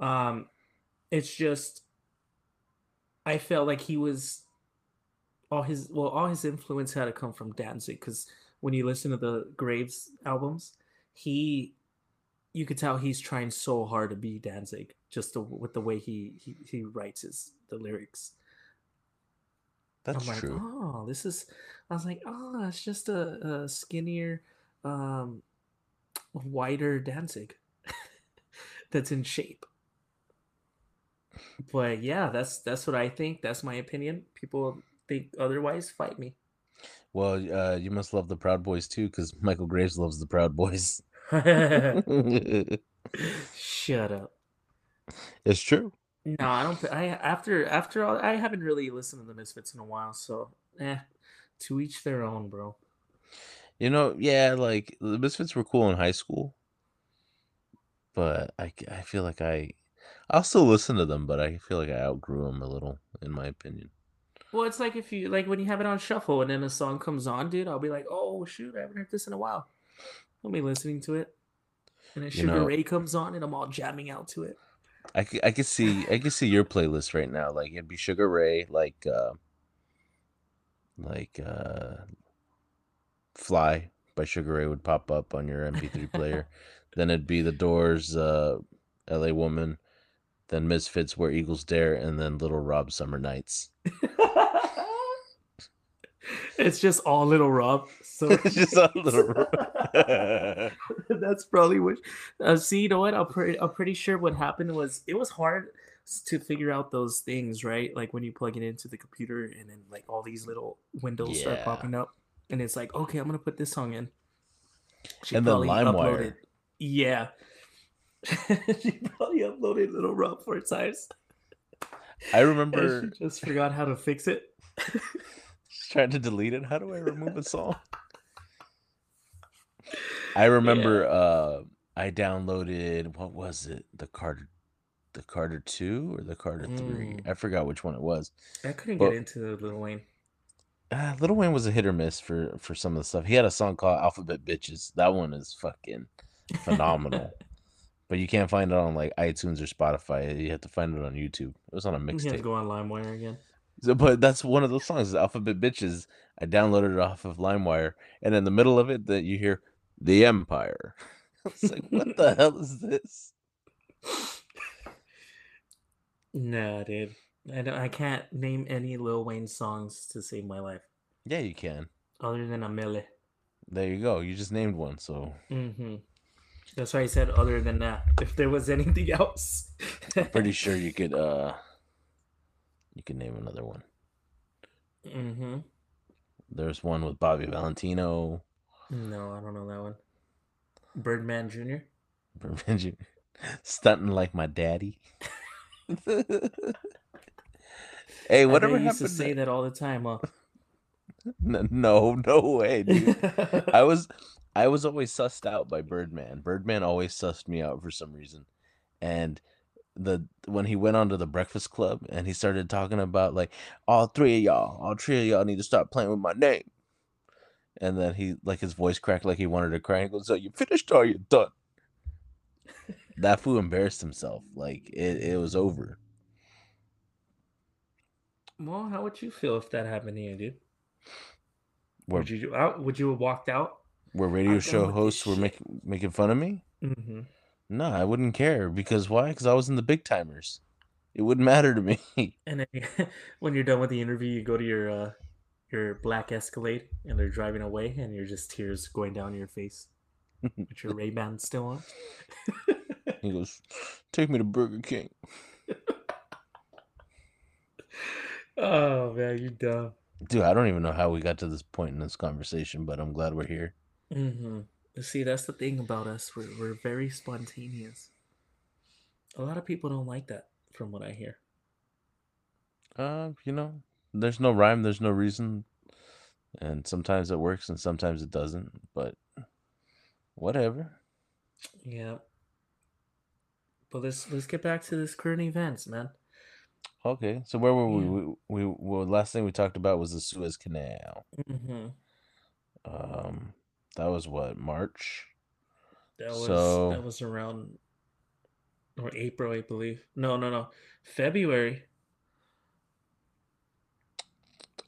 Um, it's just I felt like he was all his well, all his influence had to come from Danzig, because when you listen to the Graves albums, he you could tell he's trying so hard to be Danzig, just to, with the way he he, he writes his the lyrics. That's I'm true. Like, oh, this is I was like, oh, it's just a, a skinnier. Um, wider Danzig that's in shape. But yeah, that's that's what I think. That's my opinion. People think otherwise, fight me. Well, uh, you must love the Proud Boys too, because Michael Graves loves the Proud Boys. Shut up. It's true. No, I don't. I after after all, I haven't really listened to the Misfits in a while, so eh, to each their own, bro. You know, yeah, like the Misfits were cool in high school, but I, I feel like I, I'll still listen to them, but I feel like I outgrew them a little, in my opinion. Well, it's like if you like when you have it on shuffle and then a song comes on, dude, I'll be like, oh shoot, I haven't heard this in a while. I'll be listening to it. And then Sugar you know, Ray comes on, and I'm all jamming out to it. I, I could see I could see your playlist right now. Like it'd be Sugar Ray, like uh, like uh, "Fly" by Sugar Ray would pop up on your M P three player. Then it'd be The Doors, uh, "L A Woman," then Misfits, "Where Eagles Dare," and then Lil Rob, "Summer Nights." It's just all Lil Rob. So it's just all Lil Rob. That's probably what. Uh, see, you know what? I'm pretty. I'm pretty sure what happened was it was hard to figure out those things, right? Like when you plug it into the computer, and then like all these little windows yeah. start popping up, and it's like, okay, I'm gonna put this song in. She and then LimeWire. Yeah. She probably uploaded Lil Rob four times. I remember. And she just forgot how to fix it. She's trying to delete it. How do I remove a song? I remember yeah. uh, I downloaded, what was it? The Carter, the Carter two or the Carter mm. three? I forgot which one it was. I couldn't but, get into Lil Wayne. Uh, Lil Wayne was a hit or miss for, for some of the stuff. He had a song called "Alphabet Bitches." That one is fucking phenomenal. But you can't find it on like iTunes or Spotify. You have to find it on YouTube. It was on a mixtape. You have to go on LimeWire again. So, but that's one of those songs, "Alphabet Bitches." I downloaded it off of LimeWire, and in the middle of it, that you hear "The Empire." It's like, what the hell is this? Nah, dude, I don't. I can't name any Lil Wayne songs to save my life. Yeah, you can. Other than Amele. There you go. You just named one, so. Mm-hmm. That's why I said other than that. If there was anything else, I'm pretty sure you could. Uh... You can name another one. Mm-hmm. There's one with Bobby Valentino. No, I don't know that one. Birdman Junior Birdman Junior Stunting like my daddy. Hey, whatever happened to say that all the time, huh? No, no, no way, dude. I was, I was always sussed out by Birdman. Birdman always sussed me out for some reason, and. The when he went on to the Breakfast Club and he started talking about like all three of y'all, all three of y'all need to stop playing with my name. And then he like his voice cracked like he wanted to cry and goes, "So you finished or you done?" That fool embarrassed himself. Like it, it was over. Well, how would you feel if that happened to you, dude? We're, would you do out? Would you have walked out? Where radio I'm show hosts were making making fun of me? Mm-hmm. No, I wouldn't care because why? Because I was in the big timers. It wouldn't matter to me. And then, when you're done with the interview, you go to your uh, your black Escalade, and they're driving away, and you're just tears going down your face with your Ray-Ban still on. He goes, "Take me to Burger King." Oh man, you dumb dude! I don't even know how we got to this point in this conversation, but I'm glad we're here. Mm-hmm. See, that's the thing about us. We're, we're very spontaneous. A lot of people don't like that, from what I hear. Uh, you know, there's no rhyme, there's no reason. And sometimes it works and sometimes it doesn't. But whatever. Yeah. But let's, let's get back to this current events, man. Okay, so where were yeah. we? We, we well, last thing we talked about was the Suez Canal. Mm-hmm. Um... That was what, March? That was so, that was around or April, I believe. No, no, no. February.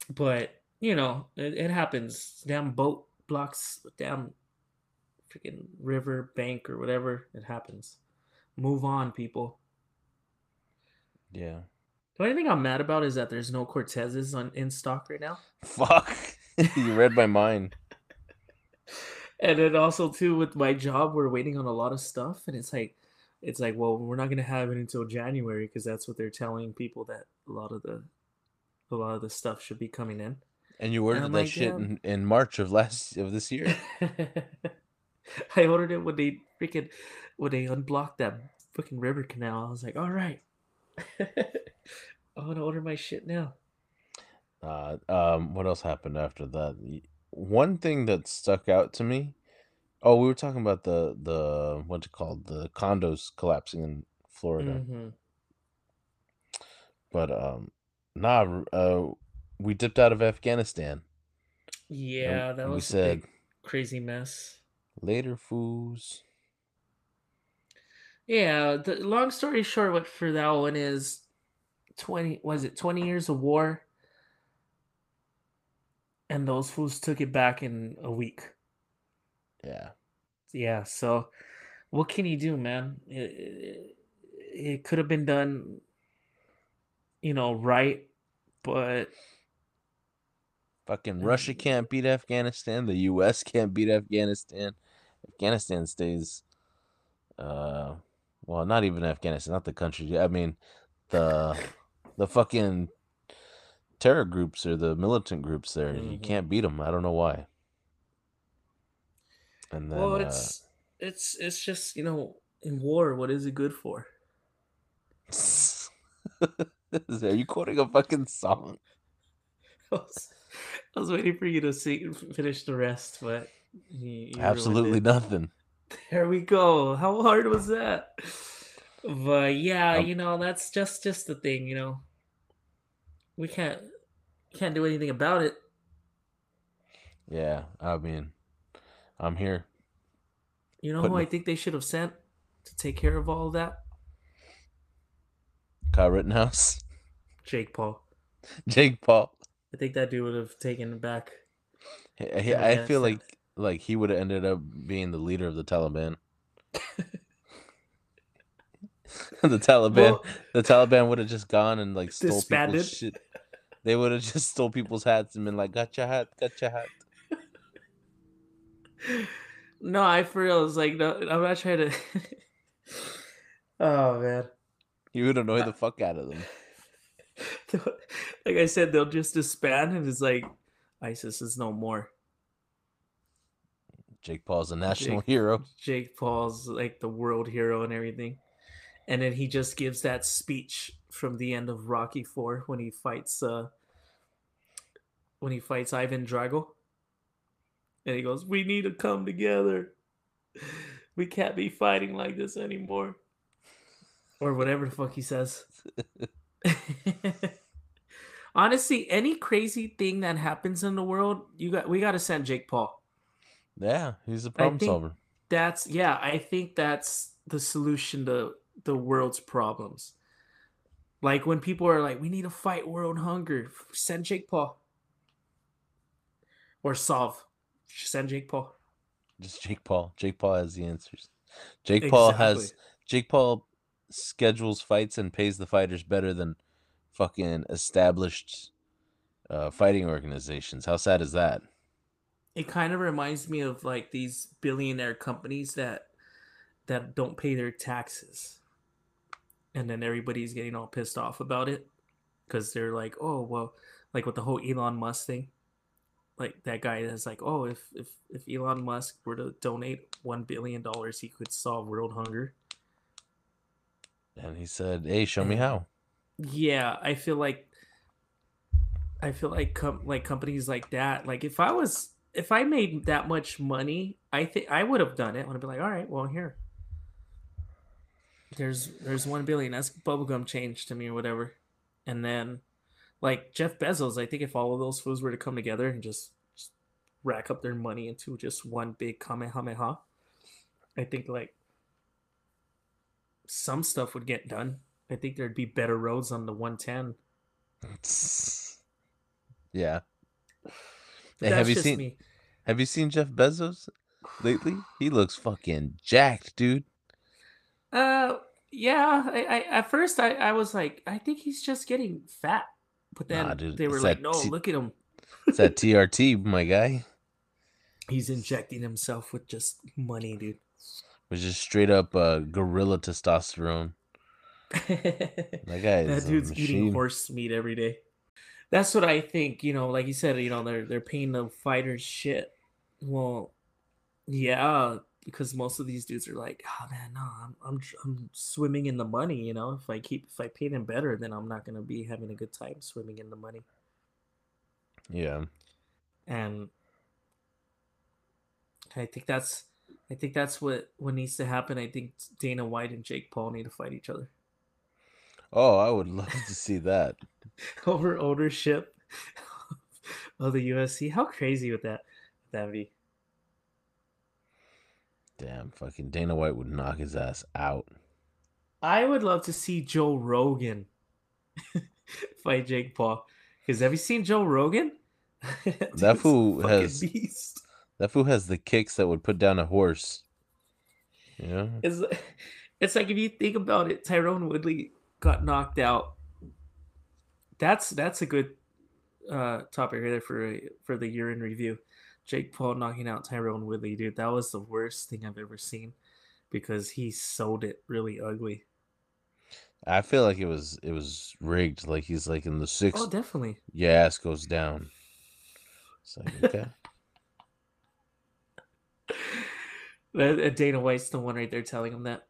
But, you know, it, it happens. Damn boat blocks, damn freaking river bank or whatever. It happens. Move on, people. Yeah. The only thing I'm mad about is that there's no Cortezes on in stock right now. Fuck. You read my mind. And then also too with my job, we're waiting on a lot of stuff, and it's like, it's like, well, we're not gonna have it until January because that's what they're telling people that a lot of the, a lot of the stuff should be coming in. And you ordered and that like, shit yeah. in, in March of last of this year. I ordered it when they freaking, when they unblocked that fucking river canal. I was like, all right, I'm gonna order my shit now. Uh, um, what else happened after that? One thing that stuck out to me, oh, we were talking about the the what's it called, the condos collapsing in Florida, mm-hmm. but um, nah, uh, we dipped out of Afghanistan. Yeah, that was we said, a big, crazy mess. Later, fools. Yeah, the long story short, what for that one is twenty was it twenty years of war? And those fools took it back in a week. Yeah. Yeah, so what can you do, man? It, it, it could have been done, you know, right, but... Fucking Russia can't beat Afghanistan. The U S can't beat Afghanistan. Afghanistan stays... Uh, well, not even Afghanistan, not the country. I mean, the the fucking terror groups or the militant groups there. Mm-hmm. You can't beat them. I don't know why. And then, well, it's uh, it's it's just, you know, in war, what is it good for? Are you quoting a fucking song? I was, I was waiting for you to see, finish the rest, but you, you absolutely nothing. There we go. How hard was that? But yeah, you know, that's just just the thing. You know, we can't can't do anything about it. Yeah, I mean, I'm here. You know Putting... who I think they should have sent to take care of all of that? Kyle Rittenhouse, Jake Paul, Jake Paul. I think that dude would have taken it back. I, I, I feel like. Like, he would have ended up being the leader of the Taliban. the Taliban well, the Taliban would have just gone and, like, stole disbanded. people's shit. They would have just stole people's hats and been like, got your hat, got your hat. No, I for real was like, no, I'm not trying to... Oh, man. You would annoy the fuck out of them. Like I said, they'll just disband and it's like, ISIS is no more. Jake Paul's a national Jake, hero. Jake Paul's like the world hero and everything. And then he just gives that speech from the end of Rocky Four when he fights uh, when he fights Ivan Drago. And he goes, "We need to come together. We can't be fighting like this anymore." Or whatever the fuck he says. Honestly, any crazy thing that happens in the world, you got we gotta send Jake Paul. Yeah, he's a problem solver. That's yeah, I think that's the solution to the world's problems. Like when people are like, we need to fight world hunger, send Jake Paul. Or solve. Send Jake Paul. Just Jake Paul. Jake Paul has the answers. Jake exactly. Paul has Jake Paul schedules fights and pays the fighters better than fucking established uh, fighting organizations. How sad is that? It kind of reminds me of like these billionaire companies that that don't pay their taxes. And then everybody's getting all pissed off about it because they're like, oh, well, like with the whole Elon Musk thing, like that guy that's like, oh, if, if, if Elon Musk were to donate one billion dollars, he could solve world hunger. And he said, hey, show and, me how. Yeah, I feel like I feel like com- like companies like that, like if I was... If I made that much money, I think I would have done it. I would have been like, all right, well, here. There's there's one billion. That's bubblegum change to me or whatever. And then, like, Jeff Bezos, I think if all of those fools were to come together and just, just rack up their money into just one big kamehameha, I think, like, some stuff would get done. I think there'd be better roads on the one ten. Yeah. Hey, have you seen? Me. Have you seen Jeff Bezos lately? He looks fucking jacked, dude. Uh, yeah. I, I at first I, I was like, I think he's just getting fat, but then nah, dude, they were like, no, t- look at him. It's that T R T, my guy. He's injecting himself with just money, dude. With just straight up uh, gorilla testosterone. That guy. That dude's eating horse meat every day. That's what I think, you know, like you said, you know, they're they're paying the fighters shit. Well, yeah, because most of these dudes are like, oh man, no, I'm I'm I'm swimming in the money, you know. If I keep if I pay them better, then I'm not gonna be having a good time swimming in the money. Yeah. And I think that's I think that's what, what needs to happen. I think Dana White and Jake Paul need to fight each other. Oh, I would love to see that. Over ownership of the U F C. How crazy would that would that be? Damn, fucking Dana White would knock his ass out. I would love to see Joe Rogan fight Jake Paul. Because have you seen Joe Rogan? Dude, that fool has beast. That fool has the kicks that would put down a horse. Yeah. It's, it's like if you think about it, Tyrone Woodley got knocked out. That's that's a good uh, topic right there for for the year in review. Jake Paul knocking out Tyrone Woodley, dude. That was the worst thing I've ever seen because he sold it really ugly. I feel like it was it was rigged. Like he's like in the sixth. Oh, definitely. Your ass goes down. It's like, okay. Dana White's the one right there telling him that.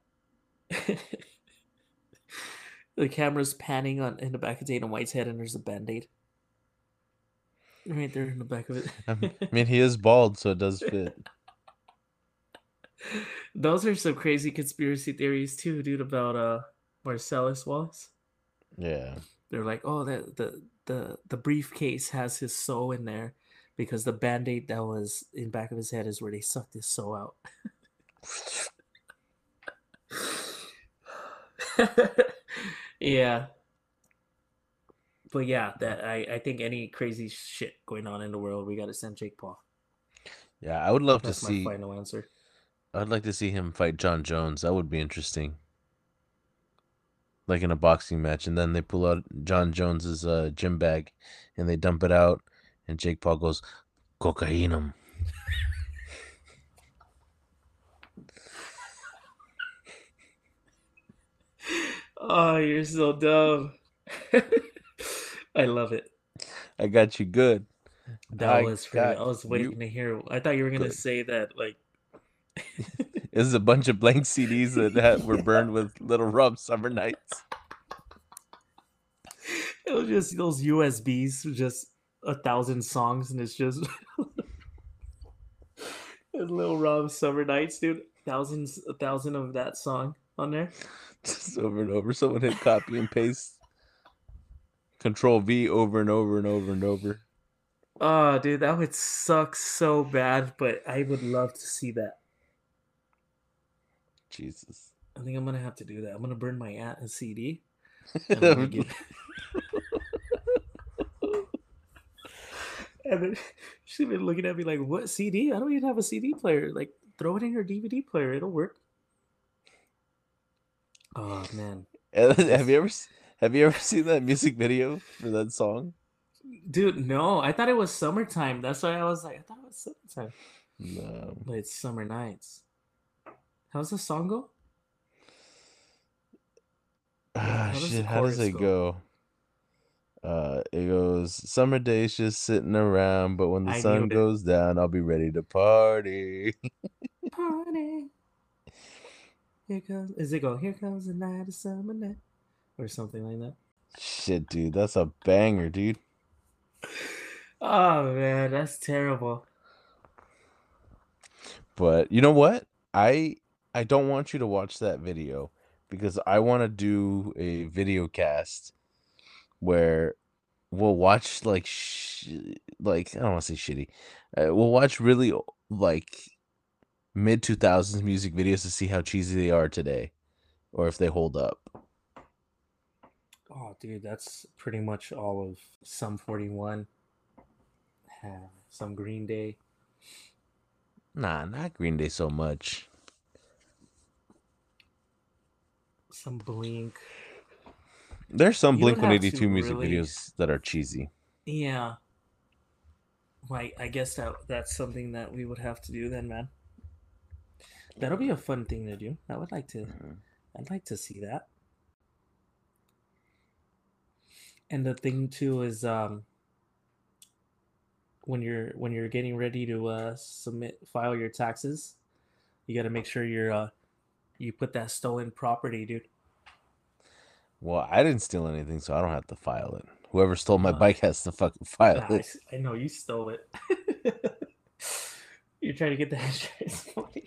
The camera's panning on in the back of Dana White's head, and there's a Band-Aid right there in the back of it. I mean, he is bald, so it does fit. Those are some crazy conspiracy theories too, dude, about uh Marcellus Wallace. Yeah, they're like, oh, that the the the briefcase has his soul in there because the Band-Aid that was in the back of his head is where they sucked his soul out. Yeah. But yeah, that I, I think any crazy shit going on in the world, we got to send Jake Paul. Yeah, I would love That's to see. My final answer. I'd like to see him fight John Jones. That would be interesting. Like in a boxing match, and then they pull out John Jones's uh, gym bag, and they dump it out, and Jake Paul goes, "Cocainum." Oh, you're so dumb. I love it. I got you good. That I was free. I was waiting you. to hear. I thought you were going to say that. Like, this is a bunch of blank C Ds that, that yeah. were burned with Little Rob Summer Nights. It was just those U S Bs, just a thousand songs, and it's just Little Rob Summer Nights, dude. Thousands, a thousand of that song on there. Just over and over. Someone hit copy and paste. Control V over and over and over and over. Oh, dude, that would suck so bad, but I would love to see that. Jesus. I think I'm going to have to do that. I'm going to burn my aunt a C D. And, get... and then she's been looking at me like, what C D? I don't even have a C D player. Like, throw it in your D V D player. It'll work. Oh man! Have you ever have you ever seen that music video for that song? Dude, no. I thought it was Summertime. That's why I was like, I thought it was Summertime. No, but it's Summer Nights. How's the song go? Ah, how shit. How does it go? go? Uh, it goes summer days just sitting around, but when the I sun goes it. down, I'll be ready to party. Party. Here comes, is it go? Here comes the night of summer night, or something like that. Shit, dude, that's a banger, dude. Oh man, that's terrible. But you know what? I I don't want you to watch that video because I want to do a video cast where we'll watch like sh- like I don't want to say shitty. Uh, we'll watch really like. mid two thousands music videos to see how cheesy they are today or if they hold up. Oh, dude, that's pretty much all of some forty-one, uh, some Green Day. Nah, not Green Day so much. Some Blink. There's some Blink one eighty-two music really... videos that are cheesy. Yeah. Well, I guess that that's something that we would have to do then, man. That'll be a fun thing to do. I would like to, mm-hmm. I'd like to see that. And the thing too is, um, when you're when you're getting ready to uh, submit file your taxes, you got to make sure you're uh, you put that stolen property, dude. Well, I didn't steal anything, so I don't have to file it. Whoever stole my uh, bike has to fucking file nah, it. I, I know you stole it. You're trying to get the insurance money.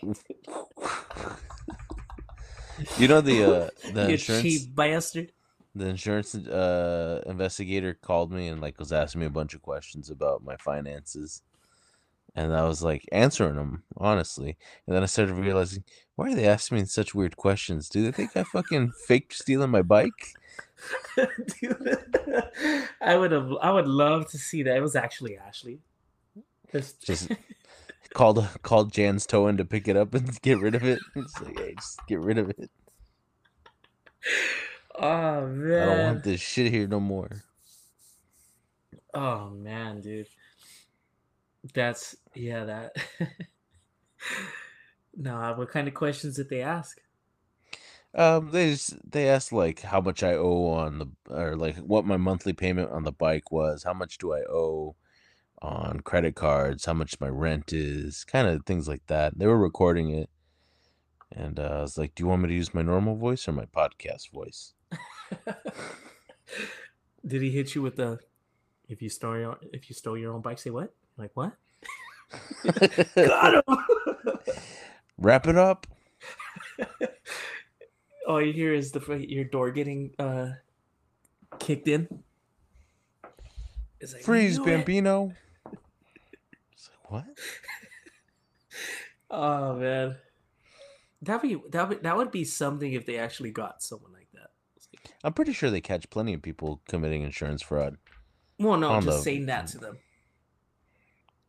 You know the uh, the you insurance cheap bastard. The insurance uh, investigator called me and like was asking me a bunch of questions about my finances, and I was like answering them honestly. And then I started realizing, why are they asking me such weird questions? Do they think I fucking faked stealing my bike? Dude, I would have. I would love to see that. It was actually Ashley. Just, just called called Jan's toe in to pick it up and get rid of it. It's like, hey, just get rid of it. Oh man, I don't want this shit here no more. Oh man, dude. That's yeah. That. No, what kind of questions did they ask? Um, they just, they asked like how much I owe on the, or like what my monthly payment on the bike was. How much do I owe on credit cards? How much my rent is? Kind of things like that. They were recording it, and uh, I was like, "Do you want me to use my normal voice or my podcast voice?" Did he hit you with the, if you stole your, if you stole your own bike, say what? Like what? Got him. Wrap it up. All you hear is the your door getting uh, kicked in. It's like, freeze, Bambino. It's like, what? Oh man, that be that would that would be something if they actually got someone like that. Like, I'm pretty sure they catch plenty of people committing insurance fraud. Well, no, I'm just the... saying that to them.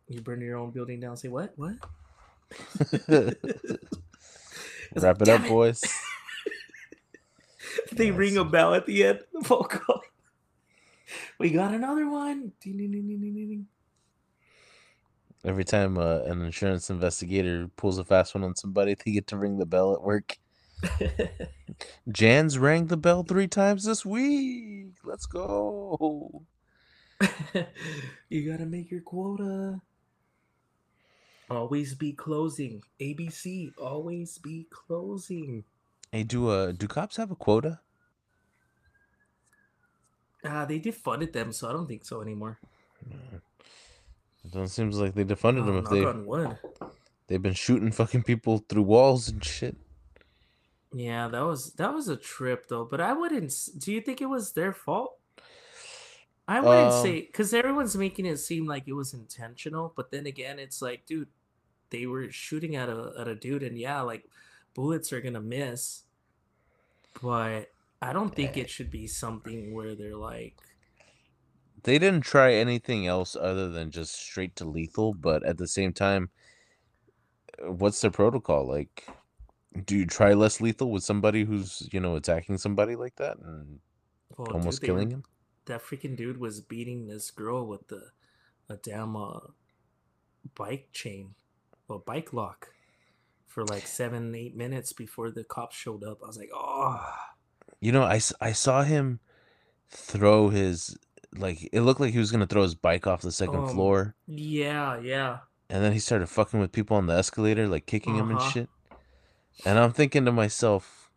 You burn your own building down. Say what? What? Wrap like, it up, it. boys. They yeah, ring so... a bell at the end. We got another one. Every time uh, an insurance investigator pulls a fast one on somebody, they get to ring the bell at work. Jan's rang the bell three times this week. Let's go. You gotta make your quota. Always be closing. A B C, always be closing. Hey, do uh, do cops have a quota? Uh, they defunded them, so I don't think so anymore. It doesn't seem like they defunded oh, them. If they they've been shooting fucking people through walls and shit. Yeah, that was that was a trip though. But I wouldn't. Do you think it was their fault? I wouldn't um, say, because everyone's making it seem like it was intentional, but then again, it's like, dude, they were shooting at a at a dude, and yeah, like bullets are gonna miss, but I don't think it should be something where they're like, they didn't try anything else other than just straight to lethal. But at the same time, what's their protocol like? Do you try less lethal with somebody who's, you know, attacking somebody like that and well, almost dude, killing they... him? That freaking dude was beating this girl with the, a damn uh, bike chain, or bike lock, for like seven, eight minutes before the cops showed up. I was like, oh. You know, I, I saw him throw his, like, it looked like he was going to throw his bike off the second um, floor. Yeah, yeah. And then he started fucking with people on the escalator, like kicking uh-huh. him and shit. And I'm thinking to myself,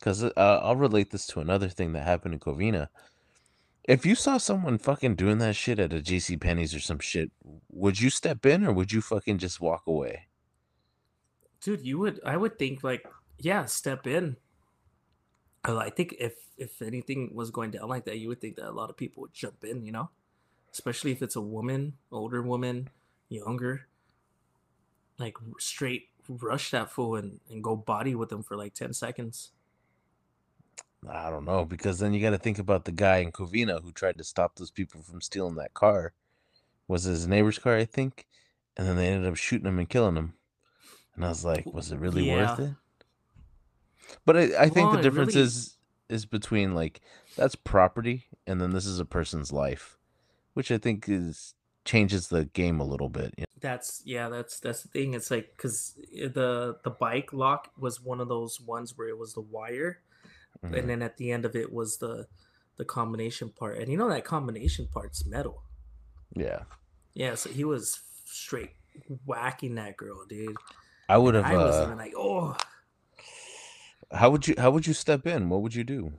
because uh, I'll relate this to another thing that happened in Covina. If you saw someone fucking doing that shit at a JCPenney's or some shit, would you step in or would you fucking just walk away? Dude, you would. I would think like, yeah, step in. I think if if anything was going down like that, you would think that a lot of people would jump in, you know, especially if it's a woman, older woman, younger. Like straight rush that fool and, and go body with them for like ten seconds. I don't know, because then you got to think about the guy in Covina who tried to stop those people from stealing that car. Was it his neighbor's car, I think? And then they ended up shooting him and killing him. And I was like, was it really yeah. worth it? But I, I think well, the difference really... is is between, like, that's property, and then this is a person's life, which I think is changes the game a little bit. You know? That's, yeah, that's that's the thing. It's like, because the, the bike lock was one of those ones where it was the wire. Mm-hmm. And then at the end of it was the the combination part. And you know that combination part's metal. Yeah. Yeah, so he was straight whacking that girl, dude. I would have I was uh, even like, oh. How would you how would you step in? What would you do?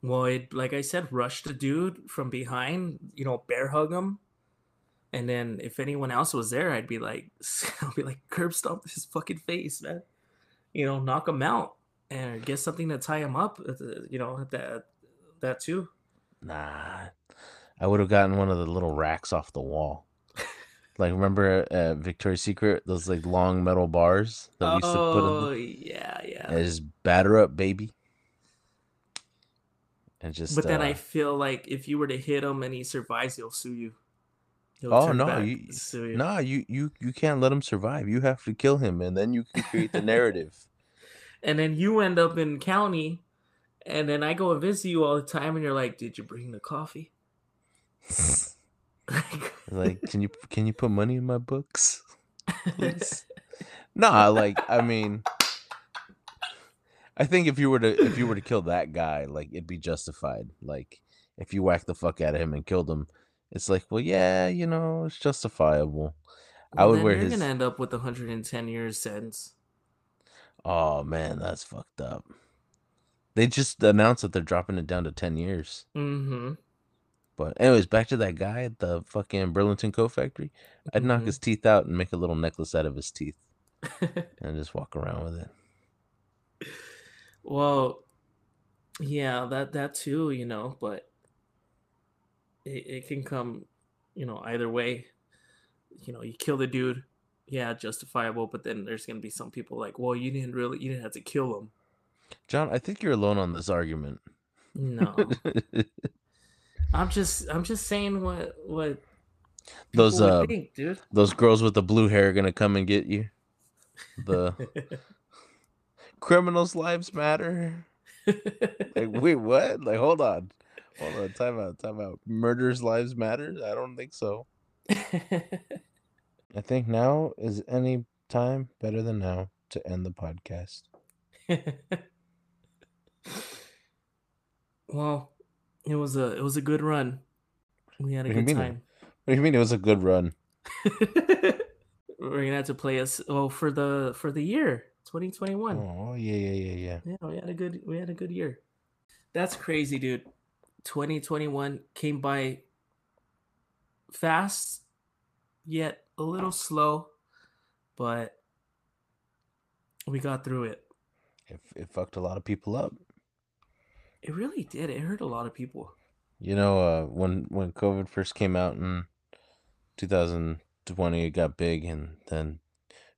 Well, it, like I said, rush the dude from behind, you know, bear hug him. And then if anyone else was there, I'd be like I'll be like curb stomp his fucking face, man. You know, knock him out. And get something to tie him up, you know, that that too. Nah, I would have gotten one of the little racks off the wall. Like, remember uh, Victoria's Secret, those like long metal bars that we used to put in? Oh, yeah, yeah. And just batter up, baby. And just. But then uh, I feel like if you were to hit him and he survives, he'll sue you. He'll oh no, you, you. no, you you you can't let him survive. You have to kill him, and then you can create the narrative. And then you end up in county, and then I go and visit you all the time, and you're like, "Did you bring the coffee?" Like, can you can you put money in my books? Nah, like I mean, I think if you were to if you were to kill that guy, like it'd be justified. Like if you whacked the fuck out of him and killed him. It's like, well, yeah, you know, it's justifiable. Well, I would wear you're his. You're gonna end up with a hundred and ten years sentence. Oh man, that's fucked up. They just announced that they're dropping it down to ten years. Mm-hmm. But anyways, back to that guy at the fucking Burlington Coat Factory. I'd mm-hmm. knock his teeth out and make a little necklace out of his teeth, and just walk around with it. Well, yeah, that that too, you know, but. It, it can come, you know, either way. You know, you kill the dude, yeah, justifiable. But then there's gonna be some people like, well, you didn't really, you didn't have to kill him. John, I think you're alone on this argument. No, I'm just, I'm just saying what what those uh think, dude. Those girls with the blue hair are gonna come and get you. The criminals' lives matter. Like, wait, what? Like, hold on. Hold on, time out, time out. Murderers' lives matter? I don't think so. I think now is any time better than now to end the podcast. Well, it was a it was a good run. We had a what good time. What do you mean it was a good run? We're gonna have to play us oh for the for the year twenty twenty-one. Oh yeah yeah yeah yeah. Yeah, we had a good we had a good year. That's crazy, dude. twenty twenty-one came by fast, yet a little slow, but we got through it. It, it fucked a lot of people up. It really did. It hurt a lot of people. You know, uh, when when COVID first came out in two thousand twenty, it got big, and then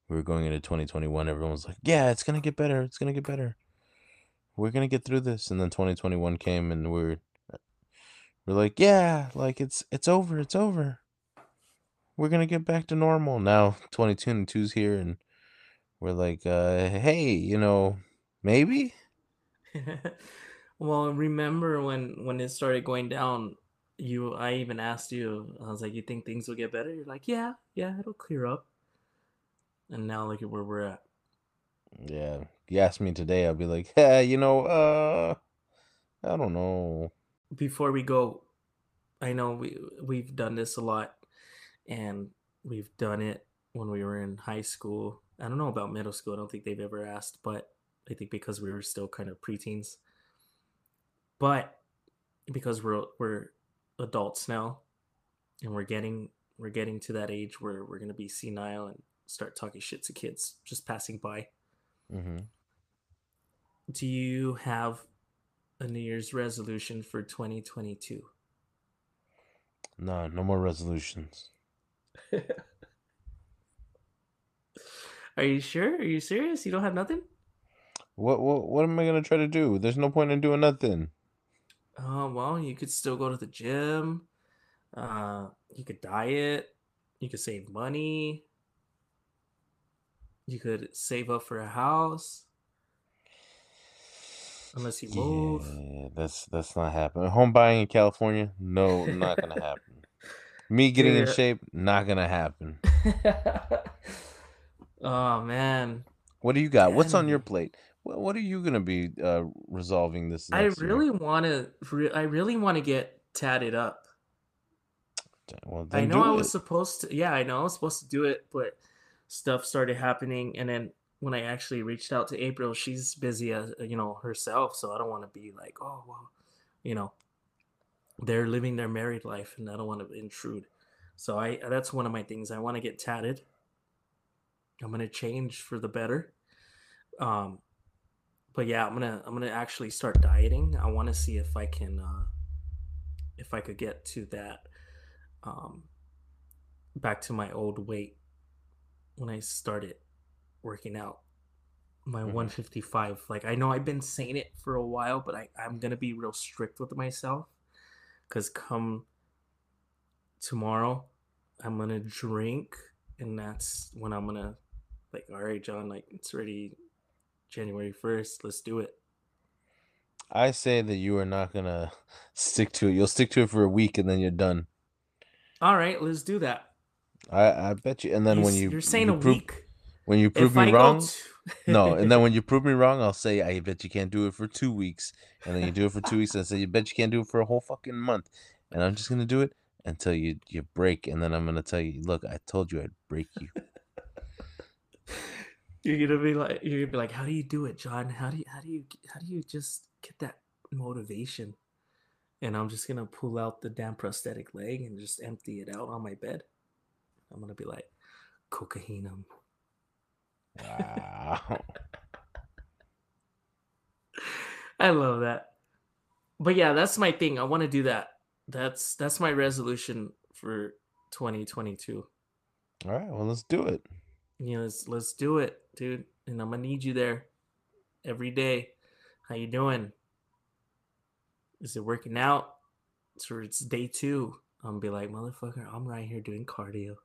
we were going into twenty twenty-one. Everyone was like, "Yeah, it's gonna get better. It's gonna get better. We're gonna get through this." And then twenty twenty-one came, and we're we're like, yeah, like it's it's over, it's over. We're gonna get back to normal now. twenty twenty-two's here, and we're like, uh, hey, you know, maybe. Well, remember when when it started going down? You, I even asked you. I was like, you think things will get better? You're like, yeah, yeah, it'll clear up. And now look at where we're at. Yeah. You ask me today, I'll be like, hey, you know, uh, I don't know. Before we go, I know we, we've done this a lot, and we've done it when we were in high school. I don't know about middle school. I don't think they've ever asked, but I think because we were still kind of preteens. But because we're we're adults now, and we're getting we're getting to that age where we're gonna be senile and start talking shit to kids just passing by. Mm-hmm. Do you have a New Year's resolution for twenty twenty-two? No, no more resolutions. Are you sure? Are you serious? You don't have nothing? What what what am I gonna try to do? There's no point in doing nothing. Oh uh, well, you could still go to the gym. Uh, you could diet. You could save money. You could save up for a house. Unless you move. Yeah, that's that's not happening. Home buying in California? No, not gonna happen. Me getting yeah. in shape? Not gonna happen. Oh man. What do you got? Man. What's on your plate? What What are you gonna be uh, resolving this? Next I really year? wanna. Re- I really wanna get tatted up. Well, I know I was it. supposed to. Yeah, I know I was supposed to do it, but stuff started happening, and then. When I actually reached out to April, she's busy as you know herself, so I don't want to be like, oh well, you know, they're living their married life, and I don't want to intrude. So I that's one of my things. I want to get tatted. I'm gonna change for the better. Um, but yeah, I'm gonna I'm gonna actually start dieting. I want to see if I can, uh, if I could get to that, um, back to my old weight when I started working out. My mm-hmm. one fifty-five. Like, I know I've been saying it for a while, but I, I'm going to be real strict with myself. Because come tomorrow, I'm going to drink. And that's when I'm going to, like, all right, John, like, it's already January first. Let's do it. I say that you are not going to stick to it. You'll stick to it for a week, and then you're done. All right, let's do that. I, I bet you. And then you, when you... You're saying you a prove, week. When you prove if me I wrong... Go to- no, and then when you prove me wrong, I'll say, I bet you can't do it for two weeks. And then you do it for two weeks, and I say, you bet you can't do it for a whole fucking month. And I'm just going to do it until you, you break. And then I'm going to tell you, look, I told you I'd break you. You're going to be like, you're going to be like, how do you do it, John? How do you, how do you, how do you just get that motivation? And I'm just going to pull out the damn prosthetic leg and just empty it out on my bed. I'm going to be like, cocahinum. Wow. I love that. But yeah, that's my thing. I want to do that. That's that's my resolution for twenty twenty-two. All right, well, let's do it. Yeah, let's let's do it, dude. And I'm gonna need you there every day. How you doing? Is it working out? So it's day two. I'm gonna be like, motherfucker, I'm right here doing cardio.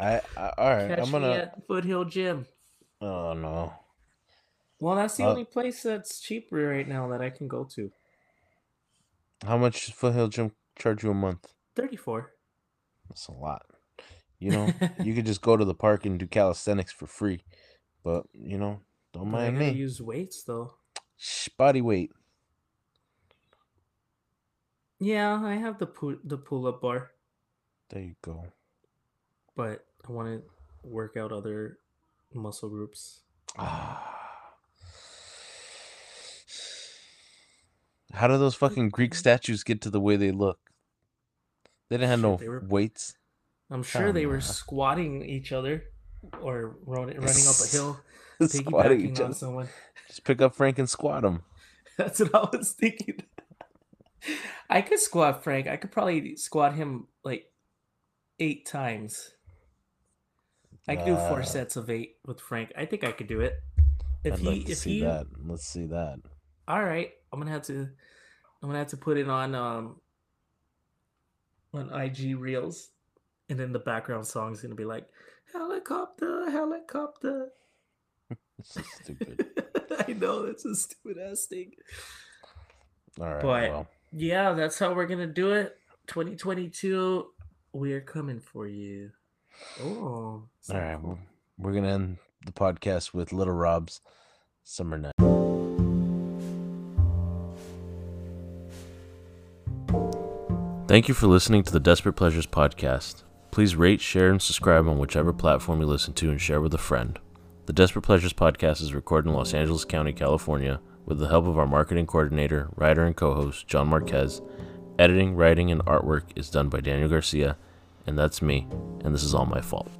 I, I all right. Catch I'm gonna me at Foothill Gym. Oh no. Well, that's the uh, only place that's cheaper right now that I can go to. How much does Foothill Gym charge you a month? thirty-four. That's a lot. You know, you could just go to the park and do calisthenics for free, but you know, don't but mind I gotta me. Use weights though. Shh, body weight. Yeah, I have the pu- the pull up bar. There you go. But I want to work out other muscle groups. How do those fucking Greek statues get to the way they look? They didn't have no weights. I'm sure they were squatting each other or running up a hill, piggybacking on someone. Just pick up Frank and squat him. That's what I was thinking. I could squat Frank. I could probably squat him like eight times. I could do four uh, sets of eight with Frank. I think I could do it. If I'd he, like to if see he, that. Let's see that. All right, I'm gonna have to, I'm gonna have to put it on, um, on I G Reels, and then the background song is gonna be like, helicopter, helicopter. That's so stupid. I know, that's a stupid ass thing. All right, but well. Yeah, that's how we're gonna do it. twenty twenty-two, we are coming for you. Oh, all right. Well, we're gonna end the podcast with Lil Rob's Summer Night. Thank you for listening to the Desperate Pleasures podcast. Please rate, share, and subscribe on whichever platform you listen to, and share with a friend. The Desperate Pleasures podcast is recorded in Los Angeles County, California, with the help of our marketing coordinator, writer, and co-host John Marquez. Editing, writing, and artwork is done by Daniel Garcia. And that's me, and this is all my fault.